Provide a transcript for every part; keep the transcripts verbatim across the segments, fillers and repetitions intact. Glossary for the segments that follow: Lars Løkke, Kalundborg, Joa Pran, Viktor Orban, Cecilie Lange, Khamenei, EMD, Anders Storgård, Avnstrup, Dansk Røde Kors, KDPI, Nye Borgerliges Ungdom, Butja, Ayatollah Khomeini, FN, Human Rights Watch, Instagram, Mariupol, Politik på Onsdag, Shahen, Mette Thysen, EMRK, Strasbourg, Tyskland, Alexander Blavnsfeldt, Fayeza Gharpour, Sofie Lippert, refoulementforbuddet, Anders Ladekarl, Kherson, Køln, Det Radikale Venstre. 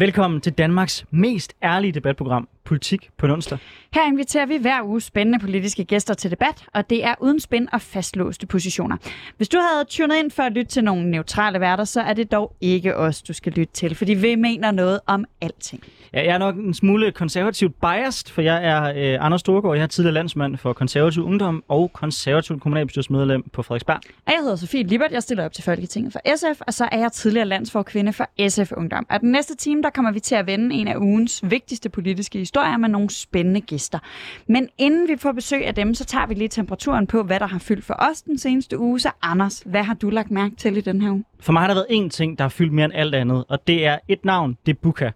Velkommen til Danmarks mest ærlige debatprogram, Politik på Onsdag. Her inviterer vi hver uge spændende politiske gæster til debat, og det er uden spænd og fastlåste positioner. Hvis du havde tunet ind for at lytte til nogle neutrale værter, så er det dog ikke os, du skal lytte til, fordi vi mener noget om alting. Ja, jeg er nok en smule konservativt biased, for jeg er øh, Anders Storgård, jeg er tidligere landsmand for Konservativ Ungdom og konservativt kommunalbestyrelsesmedlem på Frederiksberg. Og jeg hedder Sofie Lippert, jeg stiller op til Folketinget for S F, og så er jeg tidligere landsforkvinde for S F Ungdom. Og den næste time, der kommer vi til at vende en af ugens vigtigste politiske historier med nogle spændende gæster. Men inden vi får besøg af dem, så tager vi lige temperaturen på, hvad der har fyldt for os den seneste uge. Så Anders, hvad har du lagt mærke til i den her uge? For mig har der været én ting, der har fyldt mere end alt andet, og det er et navn, det er Butja.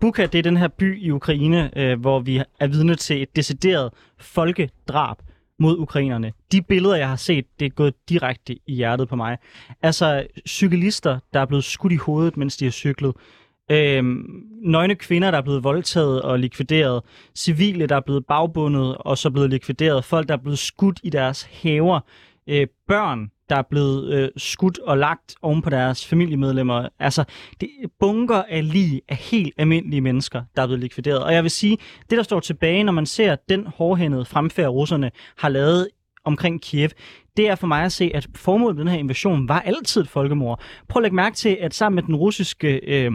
Butja, det er den her by i Ukraine, øh, hvor vi er vidne til et decideret folkedrab mod ukrainerne. De billeder, jeg har set, det er gået direkte i hjertet på mig. Altså cyklister, der er blevet skudt i hovedet, mens de har cyklet. Øhm, nøgne kvinder, der er blevet voldtaget og likvideret. Civile, der er blevet bagbundet og så blevet likvideret. Folk, der er blevet skudt i deres haver. Øh, børn, der er blevet øh, skudt og lagt oven på deres familiemedlemmer. Altså, det bunker af lig af helt almindelige mennesker, der er blevet likvideret. Og jeg vil sige, det der står tilbage, når man ser den hårdhændede fremfærd, russerne har lavet omkring Kiev, det er for mig at se, at formålet med den her invasion var altid et folkemord. Prøv at lægge mærke til, at sammen med den russiske øh,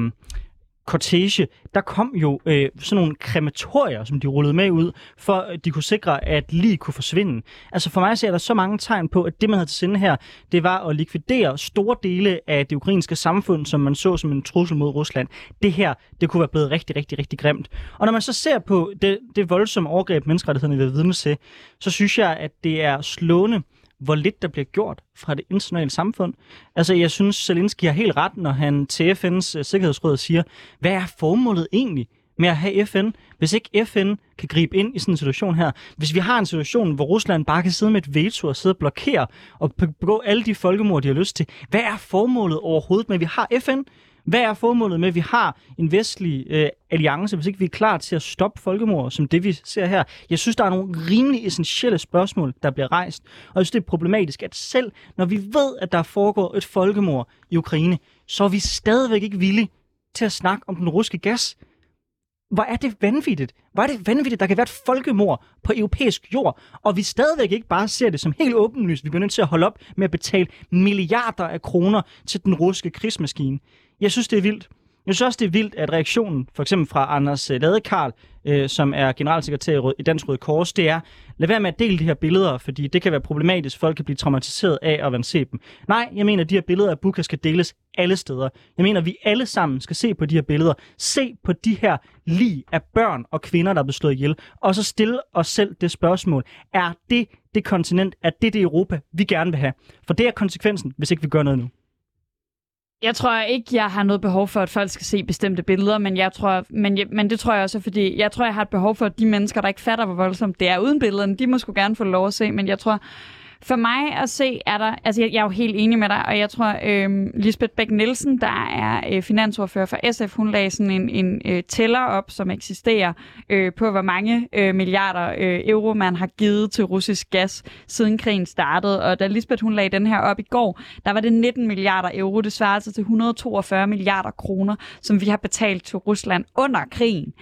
kortege, der kom jo øh, sådan nogle krematorier, som de rullede med ud, for at de kunne sikre, at lig kunne forsvinde. Altså for mig ser der så mange tegn på, at det, man havde til sinde her, det var at likvidere store dele af det ukrainske samfund, som man så som en trussel mod Rusland. Det her, det kunne være blevet rigtig, rigtig, rigtig grimt. Og når man så ser på det, det voldsomme overgreb, menneskerettighederne vil vidne til, så synes jeg, at det er slående, hvor lidt der bliver gjort fra det internationale samfund. Altså, jeg synes, Zelensky har helt ret, når han til F N's Sikkerhedsråd siger, hvad er formålet egentlig med at have F N, hvis ikke F N kan gribe ind i sådan en situation her? Hvis vi har en situation, hvor Rusland bare kan sidde med et veto og sidde og blokere og begå alle de folkemord, de har lyst til, hvad er formålet overhovedet med, at vi har F N? Hvad er formålet med, at vi har en vestlig øh, alliance, hvis ikke vi er klar til at stoppe folkemord, som det vi ser her? Jeg synes, der er nogle rimelig essentielle spørgsmål, der bliver rejst. Og jeg synes, det er problematisk, at selv når vi ved, at der foregår et folkemord i Ukraine, så er vi stadigvæk ikke villige til at snakke om den russiske gas. Hvor er det vanvittigt? Hvor er det vanvittigt, der kan være et folkemord på europæisk jord, og vi stadigvæk ikke bare ser det som helt åbenlyst. Vi bliver nødt til at holde op med at betale milliarder af kroner til den russiske krigsmaskine. Jeg synes, det er vildt. Jeg synes også, det er vildt, at reaktionen, for eksempel fra Anders Ladekarl, øh, som er generalsekretær i Dansk Røde Kors, det er, lad være med at dele de her billeder, fordi det kan være problematisk, folk kan blive traumatiseret af at se dem. Nej, jeg mener, at de her billeder af Butja skal deles alle steder. Jeg mener, at vi alle sammen skal se på de her billeder. Se på de her lig af børn og kvinder, der er blevet slået ihjel. Og så stille os selv det spørgsmål. Er det det kontinent, er det det Europa, vi gerne vil have? For det er konsekvensen, hvis ikke vi gør noget nu. Jeg tror ikke, jeg har noget behov for, at folk skal se bestemte billeder, men, jeg tror, men, jeg, men det tror jeg også, fordi jeg tror, jeg har et behov for, at de mennesker, der ikke fatter, hvor voldsomt det er uden billederne, de må sgu gerne få lov at se, men jeg tror, for mig at se, er der, altså jeg, jeg er jo helt enig med dig, og jeg tror, øh, Lisbeth Bech-Nielsen, der er øh, finansordfører for S F, hun lagde sådan en, en øh, tæller op, som eksisterer øh, på, hvor mange øh, milliarder øh, euro, man har givet til russisk gas, siden krigen startede. Og da Lisbeth, hun lagde den her op i går, der var det nitten milliarder euro, det svarer altså til et hundrede og toogfyrre milliarder kroner, som vi har betalt til Rusland under krigen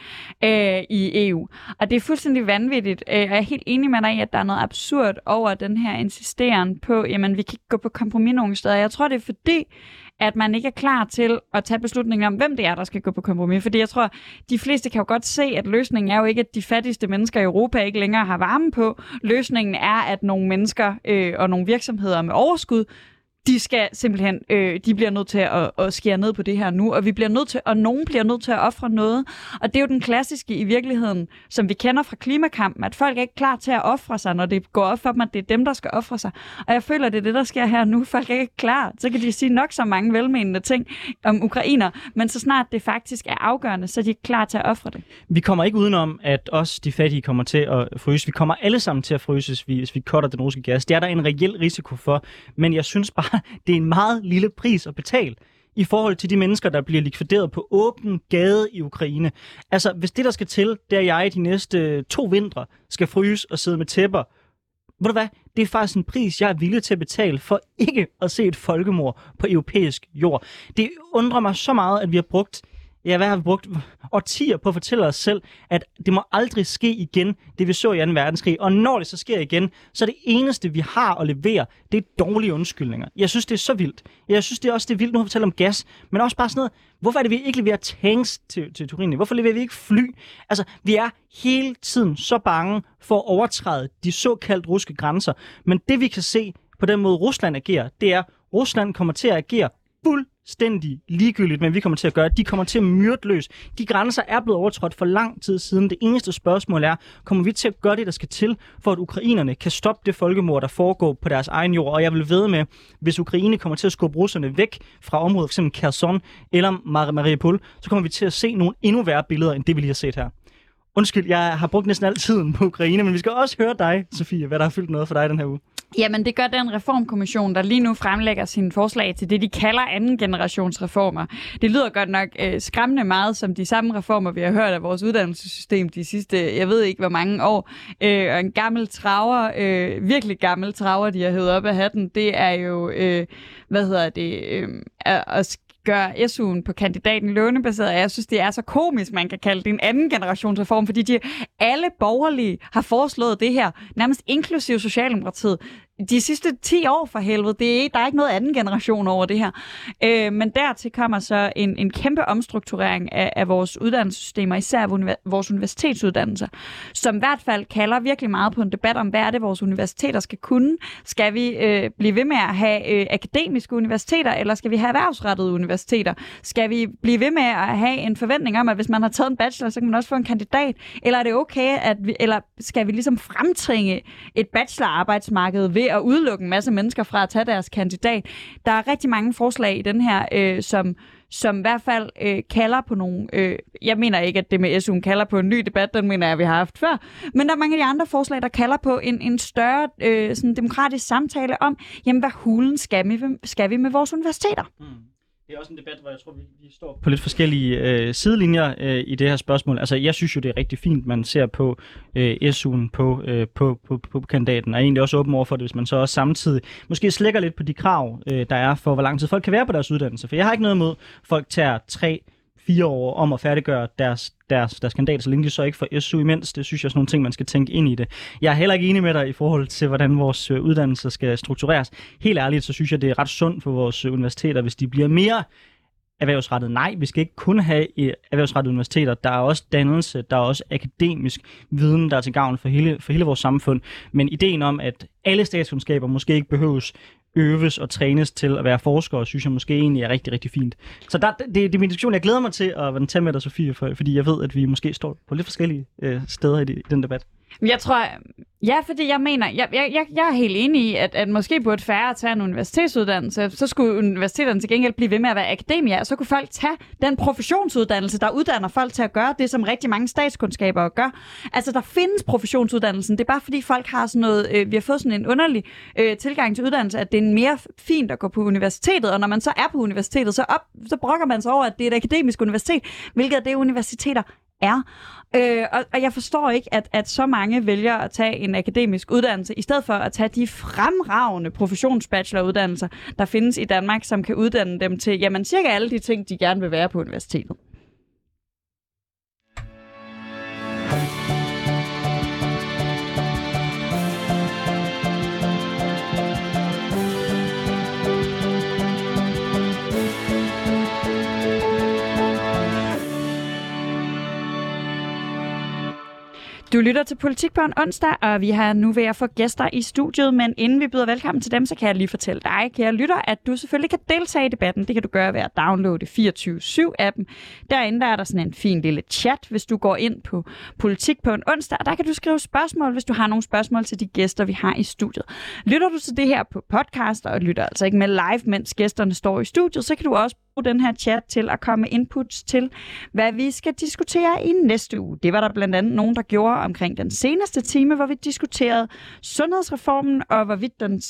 øh, i E U. Og det er fuldstændig vanvittigt, øh, og jeg er helt enig med dig i, at der er noget absurd over den her insisteren på, jamen vi kan ikke gå på kompromis nogen steder. Jeg tror, det er fordi, at man ikke er klar til at tage beslutningen om, hvem det er, der skal gå på kompromis. Fordi jeg tror, de fleste kan jo godt se, at løsningen er jo ikke, at de fattigste mennesker i Europa ikke længere har varme på. Løsningen er, at nogle mennesker øh, og nogle virksomheder med overskud, de skal simpelthen, øh, de bliver nødt til at, at skære ned på det her nu, og vi bliver nødt til, og nogen bliver nødt til at ofre noget, og det er jo den klassiske i virkeligheden, som vi kender fra klimakampen, at folk er ikke klar til at ofre sig, når det går op for dem, at det er dem, der skal ofre sig, og jeg føler, det er det, der sker her nu, folk er ikke klar, så kan de sige nok så mange velmenende ting om ukrainer, men så snart det faktisk er afgørende, så er de ikke klar til at ofre det. Vi kommer ikke udenom, at også de fattige kommer til at fryse, vi kommer alle sammen til at fryse, hvis vi cutter den russiske gas, det er der en reel risiko for, men jeg synes bare, det er en meget lille pris at betale i forhold til de mennesker, der bliver likvideret på åben gade i Ukraine. Altså, hvis det, der skal til, det er jeg de næste to vintre skal fryse og sidde med tæpper. Ved du hvad? Det er faktisk en pris, jeg er villig til at betale for ikke at se et folkemord på europæisk jord. Det undrer mig så meget, at vi har brugt ja, hvad har vi brugt årtier på at fortælle os selv, at det må aldrig ske igen, det vi så i anden verdenskrig. Og når det så sker igen, så er det eneste, vi har at levere, det er dårlige undskyldninger. Jeg synes, det er så vildt. Jeg synes det er også det er vildt, nu har vi talt om gas, men også bare sådan noget. Hvorfor er det, vi ikke leverer tanks til, til Turin? Hvorfor leverer vi ikke fly? Altså, vi er hele tiden så bange for at overtræde de såkaldt russiske grænser. Men det, vi kan se på den måde, Rusland agerer, det er, Rusland kommer til at agere fuldstændig ligegyldigt, men vi kommer til at gøre. De kommer til at myrde løs. De grænser er blevet overtrådt for lang tid siden. Det eneste spørgsmål er, kommer vi til at gøre det, der skal til, for at ukrainerne kan stoppe det folkemord, der foregår på deres egen jord? Og jeg vil ved med, hvis Ukraine kommer til at skubbe russerne væk fra området, f.eks. Kherson eller Mar- Mariupol, så kommer vi til at se nogle endnu værre billeder, end det, vi lige har set her. Undskyld, jeg har brugt næsten al tiden på Ukraine, men vi skal også høre dig, Sofie, hvad der har fyldt noget for dig den her uge. Jamen, det gør den reformkommission, der lige nu fremlægger sine forslag til det, de kalder anden generations reformer. Det lyder godt nok øh, skræmmende meget som de samme reformer, vi har hørt af vores uddannelsessystem de sidste, jeg ved ikke hvor mange år. Øh, og en gammel traver, øh, virkelig gammel traver, de har hævet op af hatten, det er jo, øh, hvad hedder det, øh, at gør S U'en på kandidaten lånebaseret, og jeg synes, det er så komisk, man kan kalde det en anden generationsreform, fordi de, alle borgerlige har foreslået det her, nærmest inklusive Socialdemokratiet, de sidste ti år for helvede. Det er, der er ikke noget anden generation over det her. Øh, men dertil kommer så en, en kæmpe omstrukturering af, af vores uddannelsessystemer, især vores universitetsuddannelser, som i hvert fald kalder virkelig meget på en debat om, hvad er det, vores universiteter skal kunne. Skal vi øh, blive ved med at have øh, akademiske universiteter, eller skal vi have erhvervsrettede universiteter? Skal vi blive ved med at have en forventning om, at hvis man har taget en bachelor, så kan man også få en kandidat? Eller er det okay, at vi, eller skal vi ligesom fremtvinge et bachelorarbejdsmarked ved at udelukke en masse mennesker fra at tage deres kandidat? Der er rigtig mange forslag i den her, øh, som, som i hvert fald øh, kalder på nogle... Øh, jeg mener ikke, at det med S U'en kalder på en ny debat, den mener jeg, vi har haft før. Men der er mange af de andre forslag, der kalder på en, en større øh, sådan demokratisk samtale om, jamen, hvad hulen skal vi, skal vi med vores universiteter? Mm. Det er også en debat, hvor jeg tror, vi står på lidt forskellige øh, sidelinjer øh, i det her spørgsmål. Altså, jeg synes jo, det er rigtig fint, man ser på øh, S U'en på, øh, på, på, på kandidaten, og egentlig også åben over for det, hvis man så også samtidig måske slækker lidt på de krav, øh, der er for, hvor lang tid folk kan være på deres uddannelse. For jeg har ikke noget imod, folk tager tre, fire år om at færdiggøre deres, deres, deres kandidat, så længe de så ikke får S U imens. Det synes jeg er sådan nogle ting, man skal tænke ind i det. Jeg er heller ikke enig med dig i forhold til, hvordan vores uddannelser skal struktureres. Helt ærligt, så synes jeg, det er ret sundt for vores universiteter, hvis de bliver mere erhvervsrettet. Nej, vi skal ikke kun have erhvervsrettede universiteter. Der er også dannelse, der er også akademisk viden, der er til gavn for hele, for hele vores samfund. Men ideen om, at alle statskundskaber måske ikke behøves øves og trænes til at være forskere, synes jeg måske egentlig er rigtig, rigtig fint. Så der, det, det er min diskussion, jeg glæder mig til at tage med dig, Sofie, for, fordi jeg ved, at vi måske står på lidt forskellige øh, steder i, de, i den debat. Jeg tror, ja, fordi jeg mener, jeg, jeg, jeg er helt enig i, at, at måske burde færre tage en universitetsuddannelse, så skulle universiteterne til gengæld blive ved med at være akademia, og så kunne folk tage den professionsuddannelse, der uddanner folk til at gøre det, som rigtig mange statskundskabere gør. Altså, der findes professionsuddannelsen, det er bare fordi folk har sådan noget, øh, vi har fået sådan en underlig øh, tilgang til uddannelse, at det er mere fint at gå på universitetet, og når man så er på universitetet, så, op, så brokker man sig over, at det er et akademisk universitet, hvilket er det universiteter er. Øh, og, og jeg forstår ikke, at, at så mange vælger at tage en akademisk uddannelse, i stedet for at tage de fremragende professionsbacheloruddannelser, der findes i Danmark, som kan uddanne dem til, jamen, cirka alle de ting, de gerne vil være på universitetet. Du lytter til Politik på en onsdag, og vi har nu ved at få gæster i studiet, men inden vi byder velkommen til dem, så kan jeg lige fortælle dig, kære lytter, at du selvfølgelig kan deltage i debatten. Det kan du gøre ved at downloade fireogtyve syv appen. Derinde der er der sådan en fin lille chat, hvis du går ind på Politik på en onsdag, og der kan du skrive spørgsmål, hvis du har nogle spørgsmål til de gæster, vi har i studiet. Lytter du til det her på podcast, og lytter altså ikke med live, mens gæsterne står i studiet, så kan du også den her chat til at komme inputs til, hvad vi skal diskutere i næste uge. Det var der blandt andet nogen, der gjorde omkring den seneste time, hvor vi diskuterede sundhedsreformen, og hvorvidt den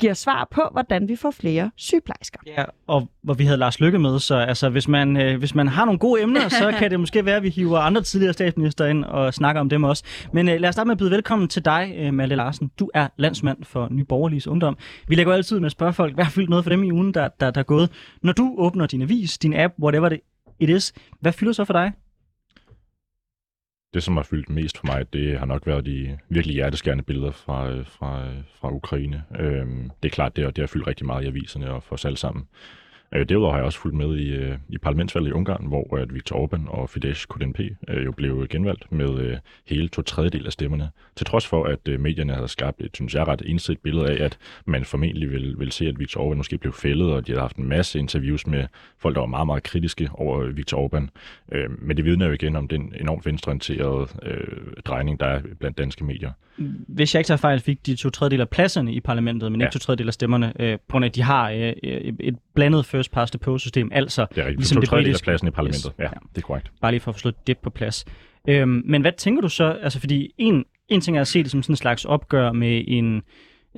giver svar på, hvordan vi får flere sygeplejersker. Ja, og hvor vi havde Lars Løkke med, så altså, hvis, man, øh, hvis man har nogle gode emner, så kan det måske være, at vi hiver andre tidligere statsminister ind og snakker om dem også. Men øh, lad os starte med at byde velkommen til dig, øh, Malte Larsen. Du er landsmand for Nye Borgerliges Ungdom. Vi lægger altid med at spørge folk, hvad har fyldt noget for dem i ugen, der, der, der er gået. Når du åbner din avis, din app, whatever det it is. Hvad fylder så for dig? Det, som har fyldt mest for mig, det har nok været de virkelig hjerteskærende billeder fra, fra, fra Ukraine. Øhm, det er klart, det, og det har fyldt rigtig meget i aviserne og for os alle sammen. Øh, derudover har jeg også fulgt med i, i parlamentsvalget i Ungarn, hvor at Viktor Orban og Fidesz-K D N P øh, jo blev genvalgt med øh, hele to tredjedel af stemmerne. Til trods for, at øh, medierne havde skabt et, synes jeg, ret ensidigt billede af, at man formentlig ville, ville se, at Viktor Orban måske blev fældet, og de havde haft en masse interviews med folk, der var meget, meget kritiske over Viktor Orban. Øh, men det vidner jo igen om den enormt venstreorienterede øh, drejning, der er blandt danske medier. Hvis jeg ikke tager fejl, fik de to tredjedel af pladserne i parlamentet, men ja. ikke to tredjedel af stemmerne, øh, på grund af, at de har øh, et blandet first past the post system, altså det er ligesom det britiske pladsen i parlamentet. Yes. Ja, det er korrekt. Bare lige for at få slået det på plads. Øhm, men hvad tænker du så? Altså fordi en en ting er at se det som sådan en slags opgør med en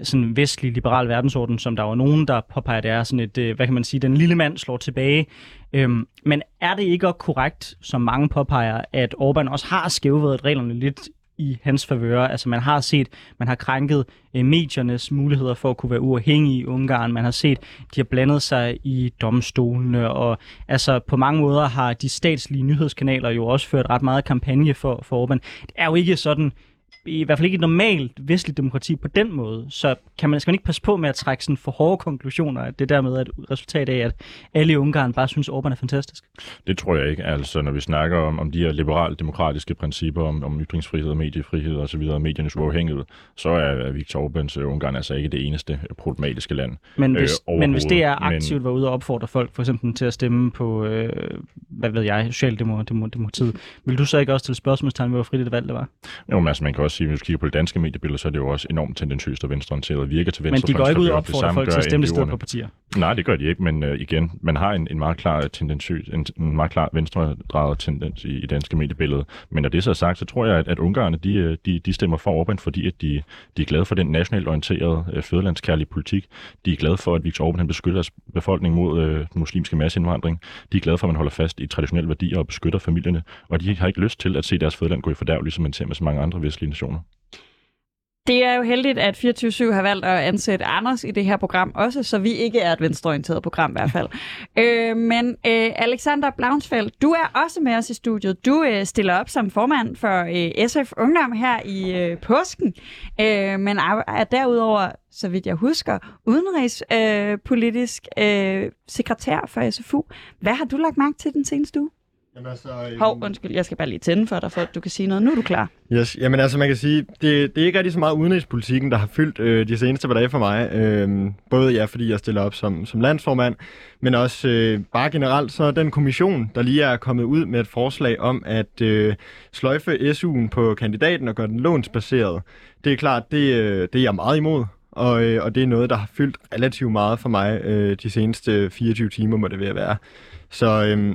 sådan vestlig liberal verdensorden, som der var nogen der påpeger, det er sådan et, hvad kan man sige, den lille mand slår tilbage. Øhm, men er det ikke også korrekt, som mange påpeger, at Orbán også har skævvredet reglerne lidt i hans favør? Altså man har set, man har krænket øh, mediernes muligheder for at kunne være uafhængige i Ungarn. Man har set, de har blandet sig i domstolene, og altså på mange måder har de statslige nyhedskanaler jo også ført ret meget kampagne for, for Orbán. Det er jo ikke sådan, i hvert fald ikke et normalt vestligt demokrati på den måde, så kan man, skal man ikke passe på med at trække sådan for hårde konklusioner, at det dermed er et resultat af, at alle i Ungarn bare synes, Orbán er fantastisk? Det tror jeg ikke. Altså, når vi snakker om, om de her liberal-demokratiske principper, om, om ytringsfrihed, mediefrihed osv., og mediernes uafhængighed, så er Viktor Orbáns Ungarn altså ikke det eneste problematiske land. Men hvis, øh, men hvis det er aktivt, men... var ude og opfordre folk for eksempel til at stemme på, øh, hvad ved jeg, Socialdemokratiet, vil du så ikke også stille spørgsmålstegn ved, hvor frit det valg det var? Jo, men altså, man kan også sige, hvis vi kigger på det danske mediebillede, så er det jo også enormt tendensiøst og venstreorienteret og virker til venstre. Men de går ikke ud og opfordrer folk til at stemme i stedet på partier? Nej, det gør de ikke, men øh, igen, man har en, en meget klar tendensiøs, en, en meget klar venstredrejet tendens i, i danske mediebillede. Men når det så er sagt, så tror jeg, at, at ungarerne, de, de, de stemmer for Orbán, fordi at de, de er glade for den nationalt orienterede, øh, fædrelandskærlige politik. De er glade for, at Viktor Orbán beskytter deres befolkning mod øh, den muslimske masseindvandring. De er glade for, at man holder fast i traditionelle værdier og beskytter familierne, og de har ikke lyst til at se deres fædreland gå i fordærv, ligesom man ser med så mange andre vestlige nationer. Det er jo heldigt, at fireogtyve syv har valgt at ansætte Anders i det her program også, så vi ikke er et venstreorienteret program i hvert fald. øh, men øh, Alexander Blavnsfeldt, du er også med os i studiet. Du øh, stiller op som formand for øh, S F Ungdom her i øh, påsken, øh, men er derudover, så vidt jeg husker, udenrigspolitisk øh, øh, sekretær for S F U. Hvad har du lagt mærke til den seneste uge? Jamen altså, Hov, undskyld, jeg skal bare lige tænde for dig, for at du kan sige noget. Nu er du klar. Yes, jamen altså man kan sige, det, det er ikke rigtig så meget udenrigspolitikken, der har fyldt øh, de seneste par dage for mig. Øh, både ja, fordi jeg stiller op som, som landsformand, men også øh, bare generelt så den kommission, der lige er kommet ud med et forslag om at øh, sløjfe S U'en på kandidaten og gøre den lånsbaseret. Det er klart, det, øh, det er jeg meget imod, og, øh, og det er noget, der har fyldt relativt meget for mig øh, de seneste fireogtyve timer, må det ved at være. Så... Øh,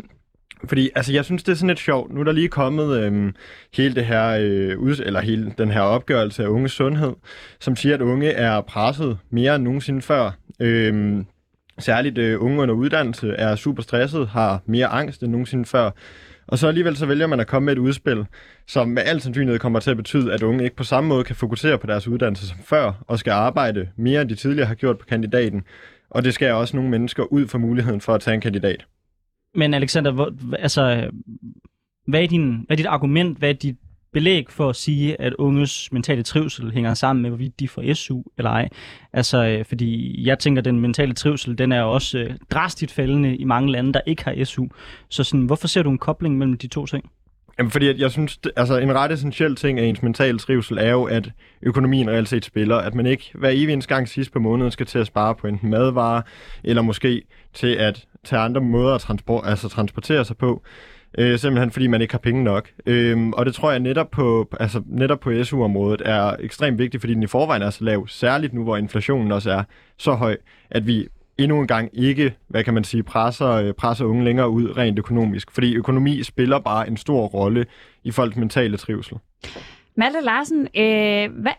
Fordi altså, jeg synes, det er sådan lidt sjovt. Nu er der lige kommet øhm, hele det her, øh, ud, eller hele den her opgørelse af unges sundhed, som siger, at unge er presset mere end nogensinde før. Øhm, særligt øh, unge under uddannelse er super stresset, har mere angst end nogensinde før. Og så alligevel så vælger man at komme med et udspil, som med al sandsynlighed kommer til at betyde, at unge ikke på samme måde kan fokusere på deres uddannelse som før, og skal arbejde mere, end de tidligere har gjort på kandidaten. Og det skærer også nogle mennesker ud for muligheden for at tage en kandidat. Men Alexander, hvor, altså, hvad er, din, hvad er dit argument, hvad er dit belæg for at sige, at unges mentale trivsel hænger sammen med, hvorvidt de får S U eller ej? Altså, fordi jeg tænker, at den mentale trivsel, den er også øh, drastisk faldende i mange lande, der ikke har S U. Så sådan, hvorfor ser du en kobling mellem de to ting? Jamen, fordi jeg synes, altså en ret essentiel ting af ens mentale trivsel er jo, at økonomien reelt set spiller. At man ikke hver evig ens gang sidst på måneden skal til at spare på enten madvarer, eller måske til at tage andre måder at transpor- altså transportere sig på. Øh, simpelthen fordi man ikke har penge nok. Øh, og det tror jeg netop på, altså netop på S U-området er ekstremt vigtigt, fordi den i forvejen er så lav. Særligt nu, hvor inflationen også er så høj, at vi endnu en gang ikke, hvad kan man sige, presser, presser unge længere ud rent økonomisk. Fordi økonomi spiller bare en stor rolle i folks mentale trivsel. Malte Larsen, øh, hvad,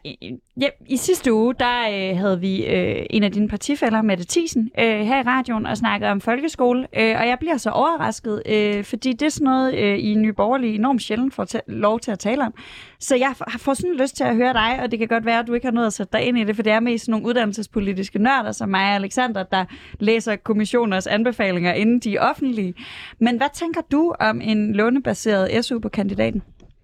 ja, i sidste uge, der øh, havde vi øh, en af dine partifæller, Mette Thysen, øh, her i radioen og snakkede om folkeskole. Øh, og jeg bliver så overrasket, øh, fordi det er sådan noget, øh, I Nye Borgerlige enormt sjældent får ta- lov til at tale om. Så jeg har fået sådan lyst til at høre dig, og det kan godt være, at du ikke har noget at sætte dig ind i det, for det er mest nogle uddannelsespolitiske nørder, som mig og Alexander, der læser kommissioners anbefalinger, inden de er offentlige. Men hvad tænker du om en lånebaseret S U på kandidaten?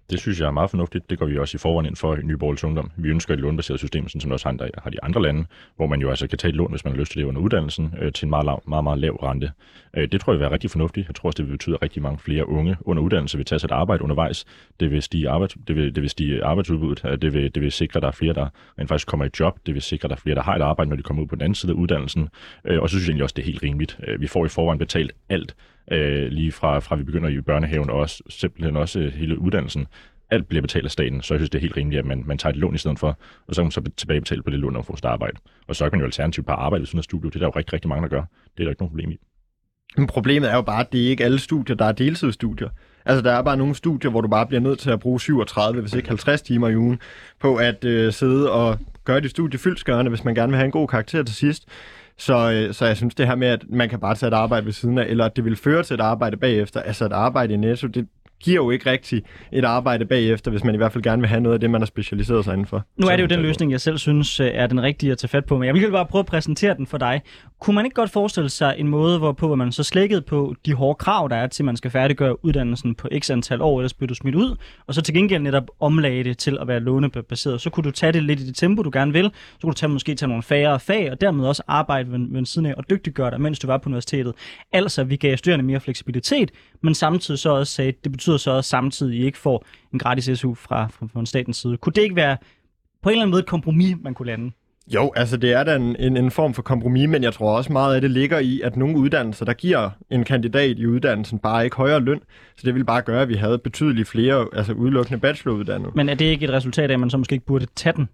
Det synes jeg er meget fornuftigt. Det går vi også i forvejen ind for i Nye Borgerliges Ungdom. Vi ønsker et lånebaseret system, sådan som også har de andre lande, hvor man jo altså kan tage et lån, hvis man har lyst til det under uddannelsen, øh, til en meget, lav, meget, meget lav rente. Øh, det tror jeg vil være rigtig fornuftigt. Jeg tror også, det vil betyde, at rigtig mange flere unge under uddannelse vil tage sig et arbejde undervejs. Det vil stige, arbejds, det vil, det vil stige arbejdsudbuddet. Det vil, det vil sikre, at der er flere, der rent faktisk kommer i job. Det vil sikre, at der er flere, der har et arbejde, når de kommer ud på den anden side af uddannelsen. Øh, og så synes jeg egentlig også, det er helt rimeligt. Øh, vi får i forvejen betalt alt. Øh, lige fra, fra vi begynder i børnehaven og også, simpelthen også øh, hele uddannelsen. Alt bliver betalt af staten, så jeg synes, det er helt rimeligt, at man, man tager et lån i stedet for, og så kan man så tilbagebetale på det lån, når man får sit arbejde. Og så kan man jo alternativt bare arbejde ved siden af studiet. Det er der jo rigtig, rigtig mange, der gør. Det er der ikke nogen problem i. Men problemet er jo bare, at det er ikke alle studier, der er deltidsstudier. Altså, der er bare nogle studier, hvor du bare bliver nødt til at bruge syvogtredive, hvis ikke halvtreds timer i ugen, på at øh, sidde og gøre dit studie fyldestgørende, hvis man gerne vil have en god karakter til sidst. Så, så jeg synes det her med, at man kan bare tage et arbejde ved siden af, eller at det vil føre til et arbejde bagefter, altså et arbejde i Netto, det giver jo ikke rigtigt et arbejde bagefter, hvis man i hvert fald gerne vil have noget af det, man har specialiseret sig indenfor. Nu er det jo den løsning, jeg selv synes er den rigtige at tage fat på, men jeg vil bare prøve at præsentere den for dig. Kunne man ikke godt forestille sig en måde, hvorpå hvor man så slækkede på de hårde krav, der er til, at man skal færdiggøre uddannelsen på x antal år, ellers bliver du smidt ud, og så til gengæld netop omlagde det til at være lånebaseret. Så kunne du tage det lidt i det tempo, du gerne vil, så kunne du tage, måske tage nogle færre fag, og dermed også arbejde ved, ved siden af og dygtiggøre dig, mens du var på universitetet. Altså, vi gav studerende mere fleksibilitet, men samtidig så også sagde, det betyder så også samtidig, at I ikke får en gratis S U fra, fra, fra statens side. Kunne det ikke være på en eller anden måde et kompromis, man kunne lande? Jo, altså det er da en, en, en form for kompromis, men jeg tror også meget af det ligger i, at nogle uddannelser, der giver en kandidat i uddannelsen bare ikke højere løn, så det ville bare gøre, at vi havde betydeligt flere altså udelukkende bacheloruddannede. Men er det ikke et resultat af, at man så måske ikke burde tage den?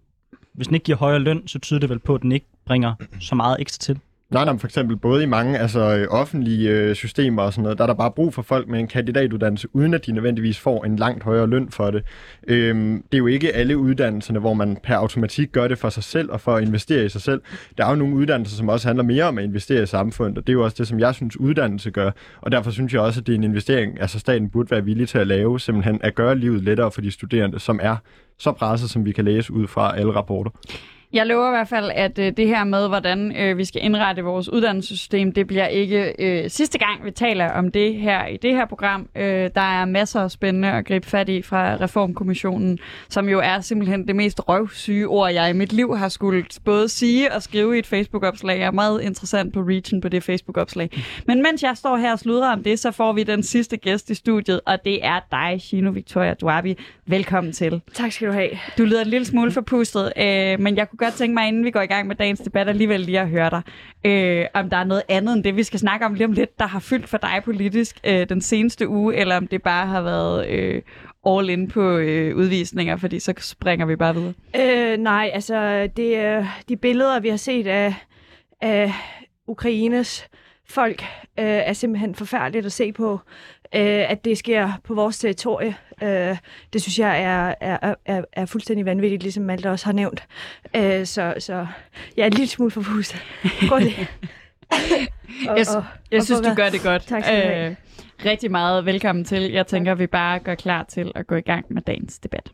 Hvis den ikke giver højere løn, så tyder det vel på, at den ikke bringer så meget ekstra til? Nej, nej, for eksempel både i mange altså, offentlige øh, systemer og sådan noget, der er der bare brug for folk med en kandidatuddannelse, uden at de nødvendigvis får en langt højere løn for det. Øhm, det er jo ikke alle uddannelserne, hvor man per automatik gør det for sig selv og for at investere i sig selv. Der er jo nogle uddannelser, som også handler mere om at investere i samfundet, og det er jo også det, som jeg synes uddannelse gør. Og derfor synes jeg også, at det er en investering, altså staten burde være villig til at lave, simpelthen at gøre livet lettere for de studerende, som er så presset, som vi kan læse ud fra alle rapporter. Jeg lover i hvert fald, at øh, det her med, hvordan øh, vi skal indrette vores uddannelsessystem, det bliver ikke øh, sidste gang, vi taler om det her i det her program. Øh, der er masser af spændende at gribe fat i fra Reformkommissionen, som jo er simpelthen det mest røvsyge ord, jeg i mit liv har skulle både sige og skrive i et Facebook-opslag. Jeg er meget interessant på reachen på det Facebook-opslag. Men mens jeg står her og sludrer om det, så får vi den sidste gæst i studiet, og det er dig, Jino Victoria Doabi. Velkommen til. Tak skal du have. Du lyder en lille smule forpustet, øh, men jeg kunne godt tænke mig, inden vi går i gang med dagens debat, alligevel lige at høre dig, øh, om der er noget andet end det, vi skal snakke om lige om lidt, der har fyldt for dig politisk øh, den seneste uge, eller om det bare har været øh, all in på øh, udvisninger, fordi så springer vi bare videre. Øh, nej, altså det, øh, de billeder, vi har set af, af Ukraines folk, øh, er simpelthen forfærdeligt at se på, øh, at det sker på vores territorie. Øh, det synes jeg er, er, er, er fuldstændig vanvittigt, ligesom Malte også har nævnt. Øh, så, så jeg ja, er en lille smule forpustet. Godt det. og, jeg og, jeg og synes, du gør det godt. Tak skal du have. Øh, rigtig meget velkommen til. Jeg tænker, vi bare gør klar til at gå i gang med dagens debat.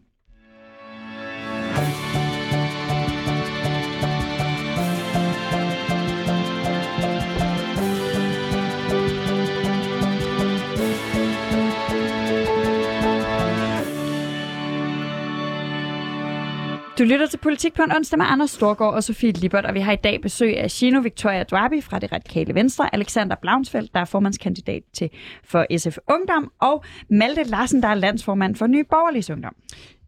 Du lytter til Politik på en onsdag med Anders Storgård og Sofie Lippert, og vi har i dag besøg af Jino Victoria Doabi fra Det Radikale Venstre, Alexander Blavnsfeldt, der er formandskandidat til for S F Ungdom, og Malte Larsen, der er landsformand for Nye Borgerliges Ungdom.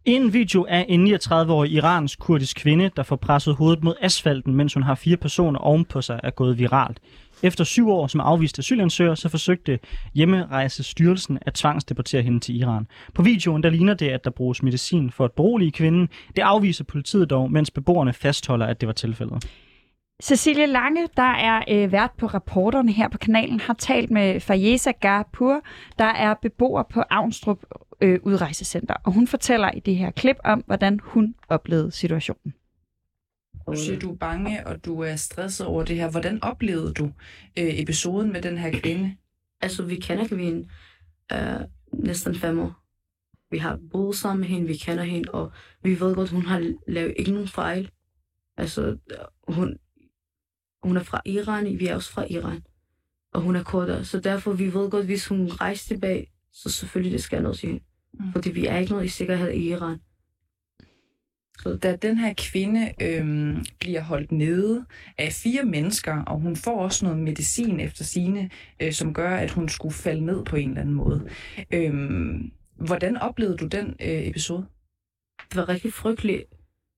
En video af en niogtredive-årig iransk kurdisk kvinde, der får presset hovedet mod asfalten, mens hun har fire personer ovenpå sig, er gået viralt. Efter syv år som afvist asylansøger, så forsøgte Hjemrejsestyrelsen at tvangsdeportere hende til Iran. På videoen der ligner det, at der bruges medicin for at berolige kvinden. Det afviser politiet dog, mens beboerne fastholder, at det var tilfældet. Cecilie Lange, der er øh, vært på Reporterne her på kanalen, har talt med Fayeza Gharpour, der er beboer på Avnstrup øh, udrejsecenter. Og hun fortæller i det her klip om, hvordan hun oplevede situationen. Du siger, du er bange, og du er stresset over det her. Hvordan oplevede du øh, episoden med den her kvinde? Altså, vi kender kvinden øh, næsten fem år. Vi har boet sammen med hende, vi kender hende, og vi ved godt, hun har lavet ikke nogen fejl. Altså, hun... Hun er fra Iran, vi er også fra Iran, og hun er kurder. Så derfor, vi ved godt, hvis hun rejser tilbage, så selvfølgelig det skal noget til hende. Mm. Fordi vi er ikke noget i sikkerhed i Iran. Så. Da den her kvinde øh, bliver holdt nede af fire mennesker, og hun får også noget medicin efter sine, øh, som gør, at hun skulle falde ned på en eller anden måde. Øh, hvordan oplevede du den øh, episode? Det var rigtig frygteligt,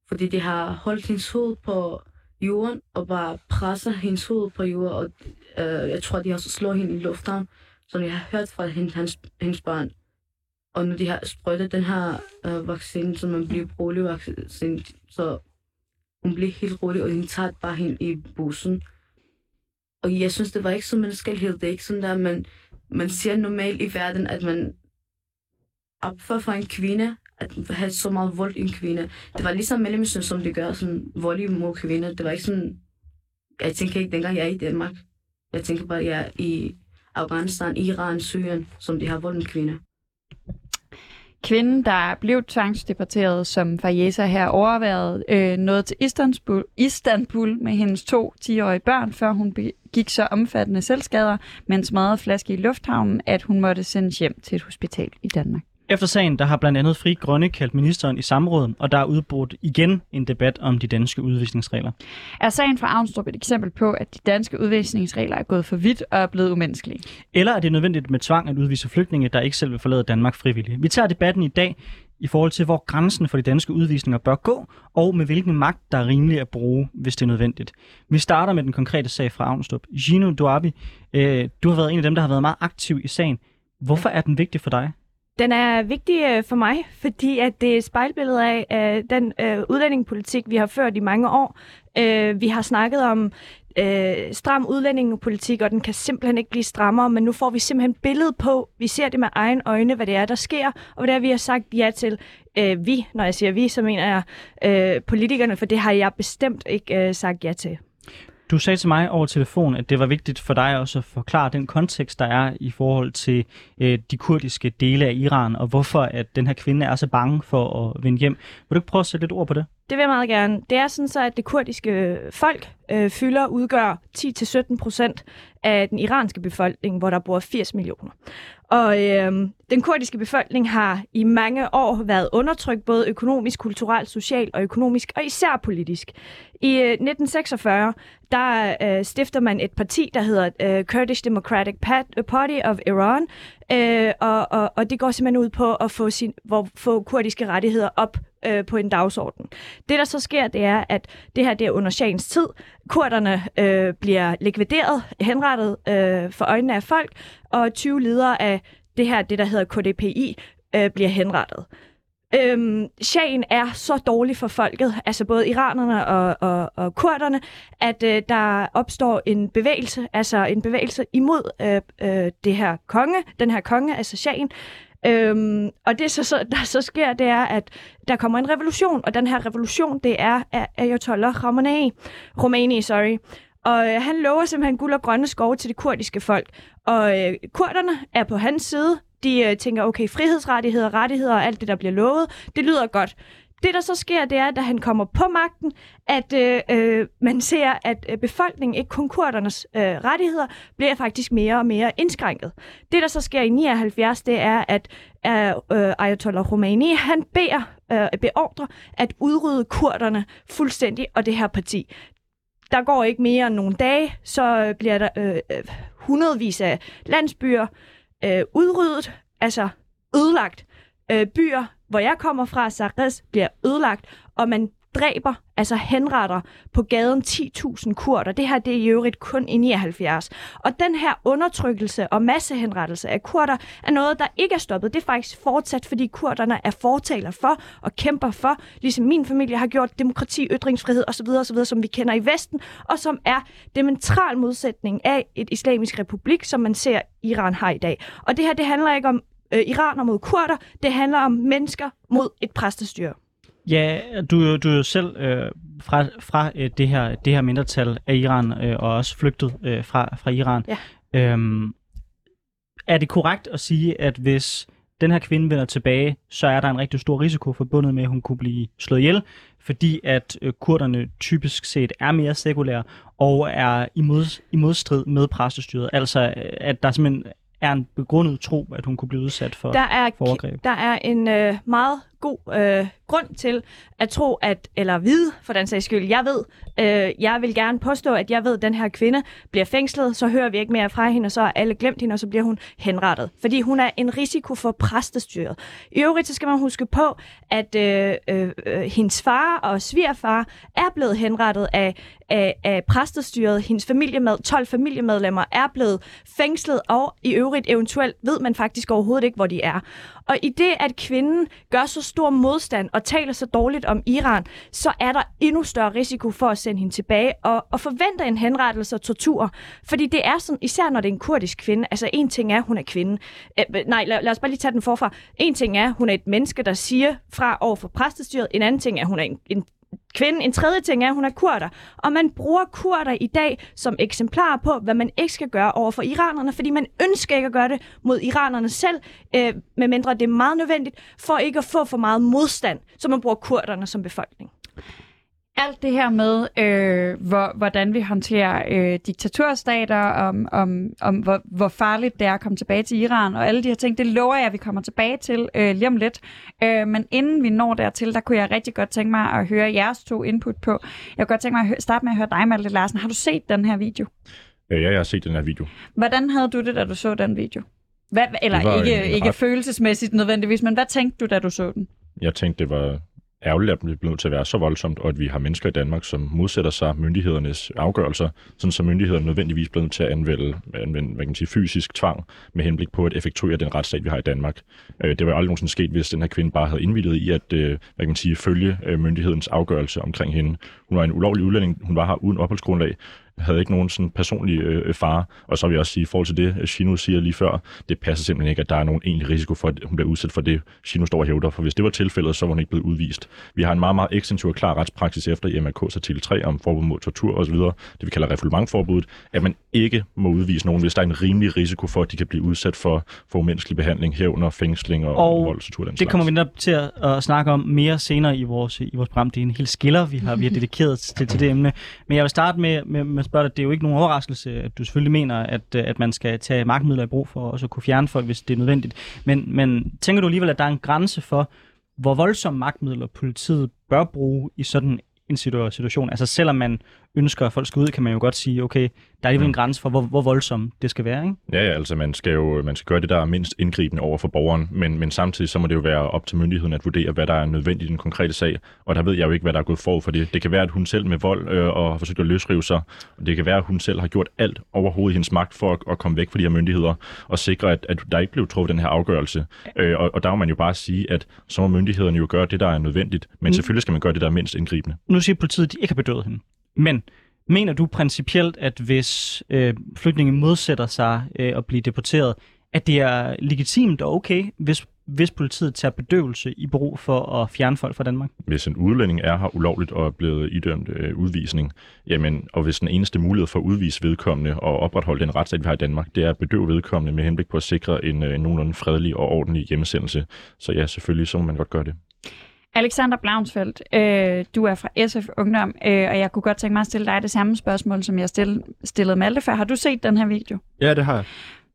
fordi de har holdt hendes hoved på jorden og bare presser hendes hoved på jorden, og øh, jeg tror, de har så slået hende i luften, som jeg har hørt fra hendes, hendes barn. Og når de har sprøjtet den her øh, vaccine, som man bliver poliovaccine, så hun bliver helt rolig, og hun tager bare hende i bussen. Og jeg synes, det var ikke så menneskelighed, det er ikke sådan der, man, man ser normalt i verden, at man opfører for en kvinde, at have så meget vold i en kvinde. Det var ligesom Mellemøsten, som det gør, sådan vold mod kvinder. Det var ikke sådan... Jeg tænker ikke, dengang jeg er i Danmark. Jeg tænker bare, at jeg er i Afghanistan, Iran, Syrien, som de har vold mod kvinder. Kvinden, der blev tvangsdeporteret, som Fayeza her overværede, øh, nåede til Istanbul, Istanbul med hendes to ti-årige børn, før hun gik så omfattende selvskader med en smadret flaske i lufthavnen, at hun måtte sendes hjem til et hospital i Danmark. Efter sagen, der har blandt andet Fri Grønne kaldt ministeren i samrådet, og der er udbrudt igen en debat om de danske udvisningsregler. Er sagen fra Avnstrup et eksempel på, at de danske udvisningsregler er gået for vidt og er blevet umenneskelige? Eller er det nødvendigt med tvang at udvise flygtninge, der ikke selv vil forlade Danmark frivilligt? Vi tager debatten i dag i forhold til, hvor grænsen for de danske udvisninger bør gå, og med hvilken magt, der er rimelig at bruge, hvis det er nødvendigt. Vi starter med den konkrete sag fra Avnstrup. Jino Doabi, øh, du har været en af dem, der har været meget aktiv i sagen. Hvorfor er den vigtig for dig? Den er vigtig for mig, fordi at det er spejlbilledet af, af den øh, udlændingepolitik, vi har ført i mange år. Øh, vi har snakket om øh, stram udlændingepolitik, og den kan simpelthen ikke blive strammere, men nu får vi simpelthen billedet på, vi ser det med egen øjne, hvad det er, der sker, og hvad det er, vi har sagt ja til. Øh, vi, når jeg siger vi, så mener jeg øh, politikerne, for det har jeg bestemt ikke øh, sagt ja til. Du sagde til mig over telefon, at det var vigtigt for dig også at forklare den kontekst, der er i forhold til øh, de kurdiske dele af Iran, og hvorfor at den her kvinde er så bange for at vende hjem. Vil du ikke prøve at sætte lidt ord på det? Det vil jeg meget gerne. Det er sådan så, at det kurdiske folk øh, fylder udgør ti til sytten procent af den iranske befolkning, hvor der bor firs millioner. Og øh, den kurdiske befolkning har i mange år været undertrykt både økonomisk, kulturelt, socialt og økonomisk, og især politisk. I øh, nitten seksogfyrre, der øh, stifter man et parti, der hedder øh, Kurdish Democratic Party of Iran, øh, og, og, og det går simpelthen ud på at få, sin, hvor, få kurdiske rettigheder op øh, på en dagsorden. Det, der så sker, det er, at det her det er under Shahens tid. Kurderne øh, bliver likvideret, henrettet øh, for øjnene af folk, og tyve ledere af det her, det der hedder K D P I, øh, bliver henrettet. Øhm, Shahen er så dårlig for folket, altså både iranerne og, og, og kurderne, at øh, der opstår en bevægelse, altså en bevægelse imod øh, øh, det her konge, den her konge, altså Shahen. Øhm, og det, så, så, der så sker, det er, at der kommer en revolution, og den her revolution, det er af Ayatollah Khamenei, Khomeini, sorry. Og øh, han lover simpelthen guld og grønne skove til det kurdiske folk. Og øh, kurderne er på hans side. De øh, tænker, okay, frihedsrettigheder, rettigheder og alt det, der bliver lovet, det lyder godt. Det, der så sker, det er, da han kommer på magten, at øh, man ser, at befolkningen, ikke kun kurdernes øh, rettigheder, bliver faktisk mere og mere indskrænket. Det, der så sker i nioghalvfjerds, det er, at øh, Ayatollah Khomeini, han beder, øh, beordrer at udrydde kurderne fuldstændig og det her parti. Der går ikke mere end nogle dage, så bliver der øh, hundredvis af landsbyer øh, udryddet, altså ødelagt. Øh, byer, hvor jeg kommer fra, Sarres, bliver ødelagt, og man dræber, altså henretter på gaden ti tusind kurder. Det her, det er i øvrigt kun i nioghalvfjerds. Og den her undertrykkelse og massehenrettelse af kurder er noget, der ikke er stoppet. Det er faktisk fortsat, fordi kurderne er fortaler for og kæmper for, ligesom min familie har gjort, demokrati, ytringsfrihed osv., osv., som vi kender i Vesten, og som er dementral modsætning af et islamisk republik, som man ser Iran har i dag. Og det her, det handler ikke om øh, iraner mod kurder, det handler om mennesker mod et præstestyre. Ja, du, du er jo selv øh, fra, fra øh, det her, det her mindretal af Iran, øh, og også flygtet øh, fra, fra Iran. Ja. Øhm, er det korrekt at sige, at hvis den her kvinde vender tilbage, så er der en rigtig stor risiko forbundet med, at hun kunne blive slået ihjel, fordi at øh, kurderne typisk set er mere sekulære og er i, mod, i modstrid med præstestyret? Altså, at der simpelthen er en begrundet tro, at hun kunne blive udsat for overgreb? Der er en øh, meget god øh, grund til at tro, at, eller vide, for den sags skyld, jeg ved, øh, jeg vil gerne påstå, at jeg ved, at den her kvinde bliver fængslet, så hører vi ikke mere fra hende, og så er alle glemt hende, og så bliver hun henrettet. Fordi hun er en risiko for præstestyret. I øvrigt, så skal man huske på, at øh, øh, hendes far og svigerfar er blevet henrettet af, af, af præstestyret. Hendes familiemad, tolv familiemedlemmer er blevet fængslet, og i øvrigt eventuelt ved man faktisk overhovedet ikke, hvor de er. Og i det, at kvinden gør så stor modstand og taler så dårligt om Iran, så er der endnu større risiko for at sende hende tilbage og, og forvente en henrettelse og tortur. Fordi det er sådan, især når det er en kurdisk kvinde, altså en ting er, hun er kvinde. Øh, nej, lad, lad os bare lige tage den forfra. En ting er, hun er et menneske, der siger fra over for præstestyret. En anden ting er, hun er en, en kvinde. En tredje ting er, at hun er kurder. Og man bruger kurder i dag som eksemplarer på, hvad man ikke skal gøre over for iranerne, fordi man ønsker ikke at gøre det mod iranerne selv, øh, medmindre det er meget nødvendigt, for ikke at få for meget modstand, så man bruger kurderne som befolkning. Alt det her med, øh, hvor, hvordan vi håndterer øh, diktaturstater, om, om, om hvor, hvor farligt det er at komme tilbage til Iran, og alle de her ting, det lover jeg, at vi kommer tilbage til øh, lige om lidt. Øh, men inden vi når dertil, der kunne jeg rigtig godt tænke mig at høre jeres to input på. Jeg kunne godt tænke mig at hø- starte med at høre dig, Malte Larsen. Har du set den her video? Ja, jeg har set den her video. Hvordan havde du det, da du så den video? Hvad, eller ikke, en... ikke følelsesmæssigt nødvendigvis, men hvad tænkte du, da du så den? Jeg tænkte, det var ærgerligt, at det bliver nødt til at være så voldsomt, og at vi har mennesker i Danmark, som modsætter sig myndighedernes afgørelser, sådan så myndighederne nødvendigvis bliver nødt til at anvende, anvende hvad kan man sige, fysisk tvang med henblik på at effektuere den retsstat, vi har i Danmark. Det var aldrig nogensinde sket, hvis den her kvinde bare havde indvilliget i at hvad kan man sige, følge myndighedens afgørelse omkring hende. Hun var en ulovlig udlænding, hun var her uden opholdsgrundlag, havde ikke nogen sådan personlig øh, fare. Og så vil jeg også sige, i forhold til det, Jino siger lige før, det passer simpelthen ikke, at der er nogen egentlig risiko for, at hun bliver udsat for det, Jino står og hævder. For hvis det var tilfældet, så var hun ikke blevet udvist. Vi har en meget, meget ekstensiv og klar retspraksis efter E M R K's artikel tre om forbud mod tortur osv., det vi kalder refoulementforbuddet, at man ikke må udvise nogen, hvis der er en rimelig risiko for, at de kan blive udsat for, for umenneskelig behandling, herunder fængsling og, og vold og tortur. Det slags. Kommer vi netop til at, at snakke om mere senere i vores, i vores program. Det er en hel skiller, vi har, vi har dedikeret til, til det emne. Men jeg vil starte med, med, med det er jo ikke nogen overraskelse, at du selvfølgelig mener, at, at man skal tage magtmidler i brug for at så kunne fjerne folk, hvis det er nødvendigt. Men, men tænker du alligevel, at der er en grænse for, hvor voldsomme magtmidler politiet bør bruge i sådan en situation? Altså selvom man ønsker, at folk skal ud, kan man jo godt sige, okay, der er alligevel en grænse for, hvor, hvor voldsom det skal være, ikke? Ja, ja, altså man skal jo man skal gøre det, der er mindst indgribende over for borgeren, men, men samtidig så må det jo være op til myndigheden at vurdere, hvad der er nødvendigt i den konkrete sag, og der ved jeg jo ikke, hvad der er gået forud for det. Det kan være, at hun selv med vold øh, og har forsøgt at løsrive sig, og det kan være, at hun selv har gjort alt overhovedet i hendes magt for at, at komme væk fra de her myndigheder og sikre, at, at der ikke blev truffet den her afgørelse. Øh, og, og der må man jo bare sige, at så må myndighederne jo gøre det, der er nødvendigt, men mm. selvfølgelig skal man gøre det, der er mindst indgribende. Nu siger politiet, at de ikke har bedøvet hende. Men mener du principielt, at hvis øh, flygtninge modsætter sig øh, at blive deporteret, at det er legitimt og okay, hvis, hvis politiet tager bedøvelse i brug for at fjerne folk fra Danmark? Hvis en udlænding er her ulovligt og er blevet idømt øh, udvisning, jamen, og hvis den eneste mulighed for at udvise vedkommende og opretholde den retsstat, vi har i Danmark, det er at bedøve vedkommende med henblik på at sikre en, en nogenlunde fredelig og ordentlig hjemsendelse. Så ja, selvfølgelig, så må man godt gøre det. Alexander Blavnsfeldt, øh, du er fra S F Ungdom, øh, og jeg kunne godt tænke mig at stille dig det samme spørgsmål, som jeg stille, stillede Malte før. Har du set den her video? Ja, det har jeg.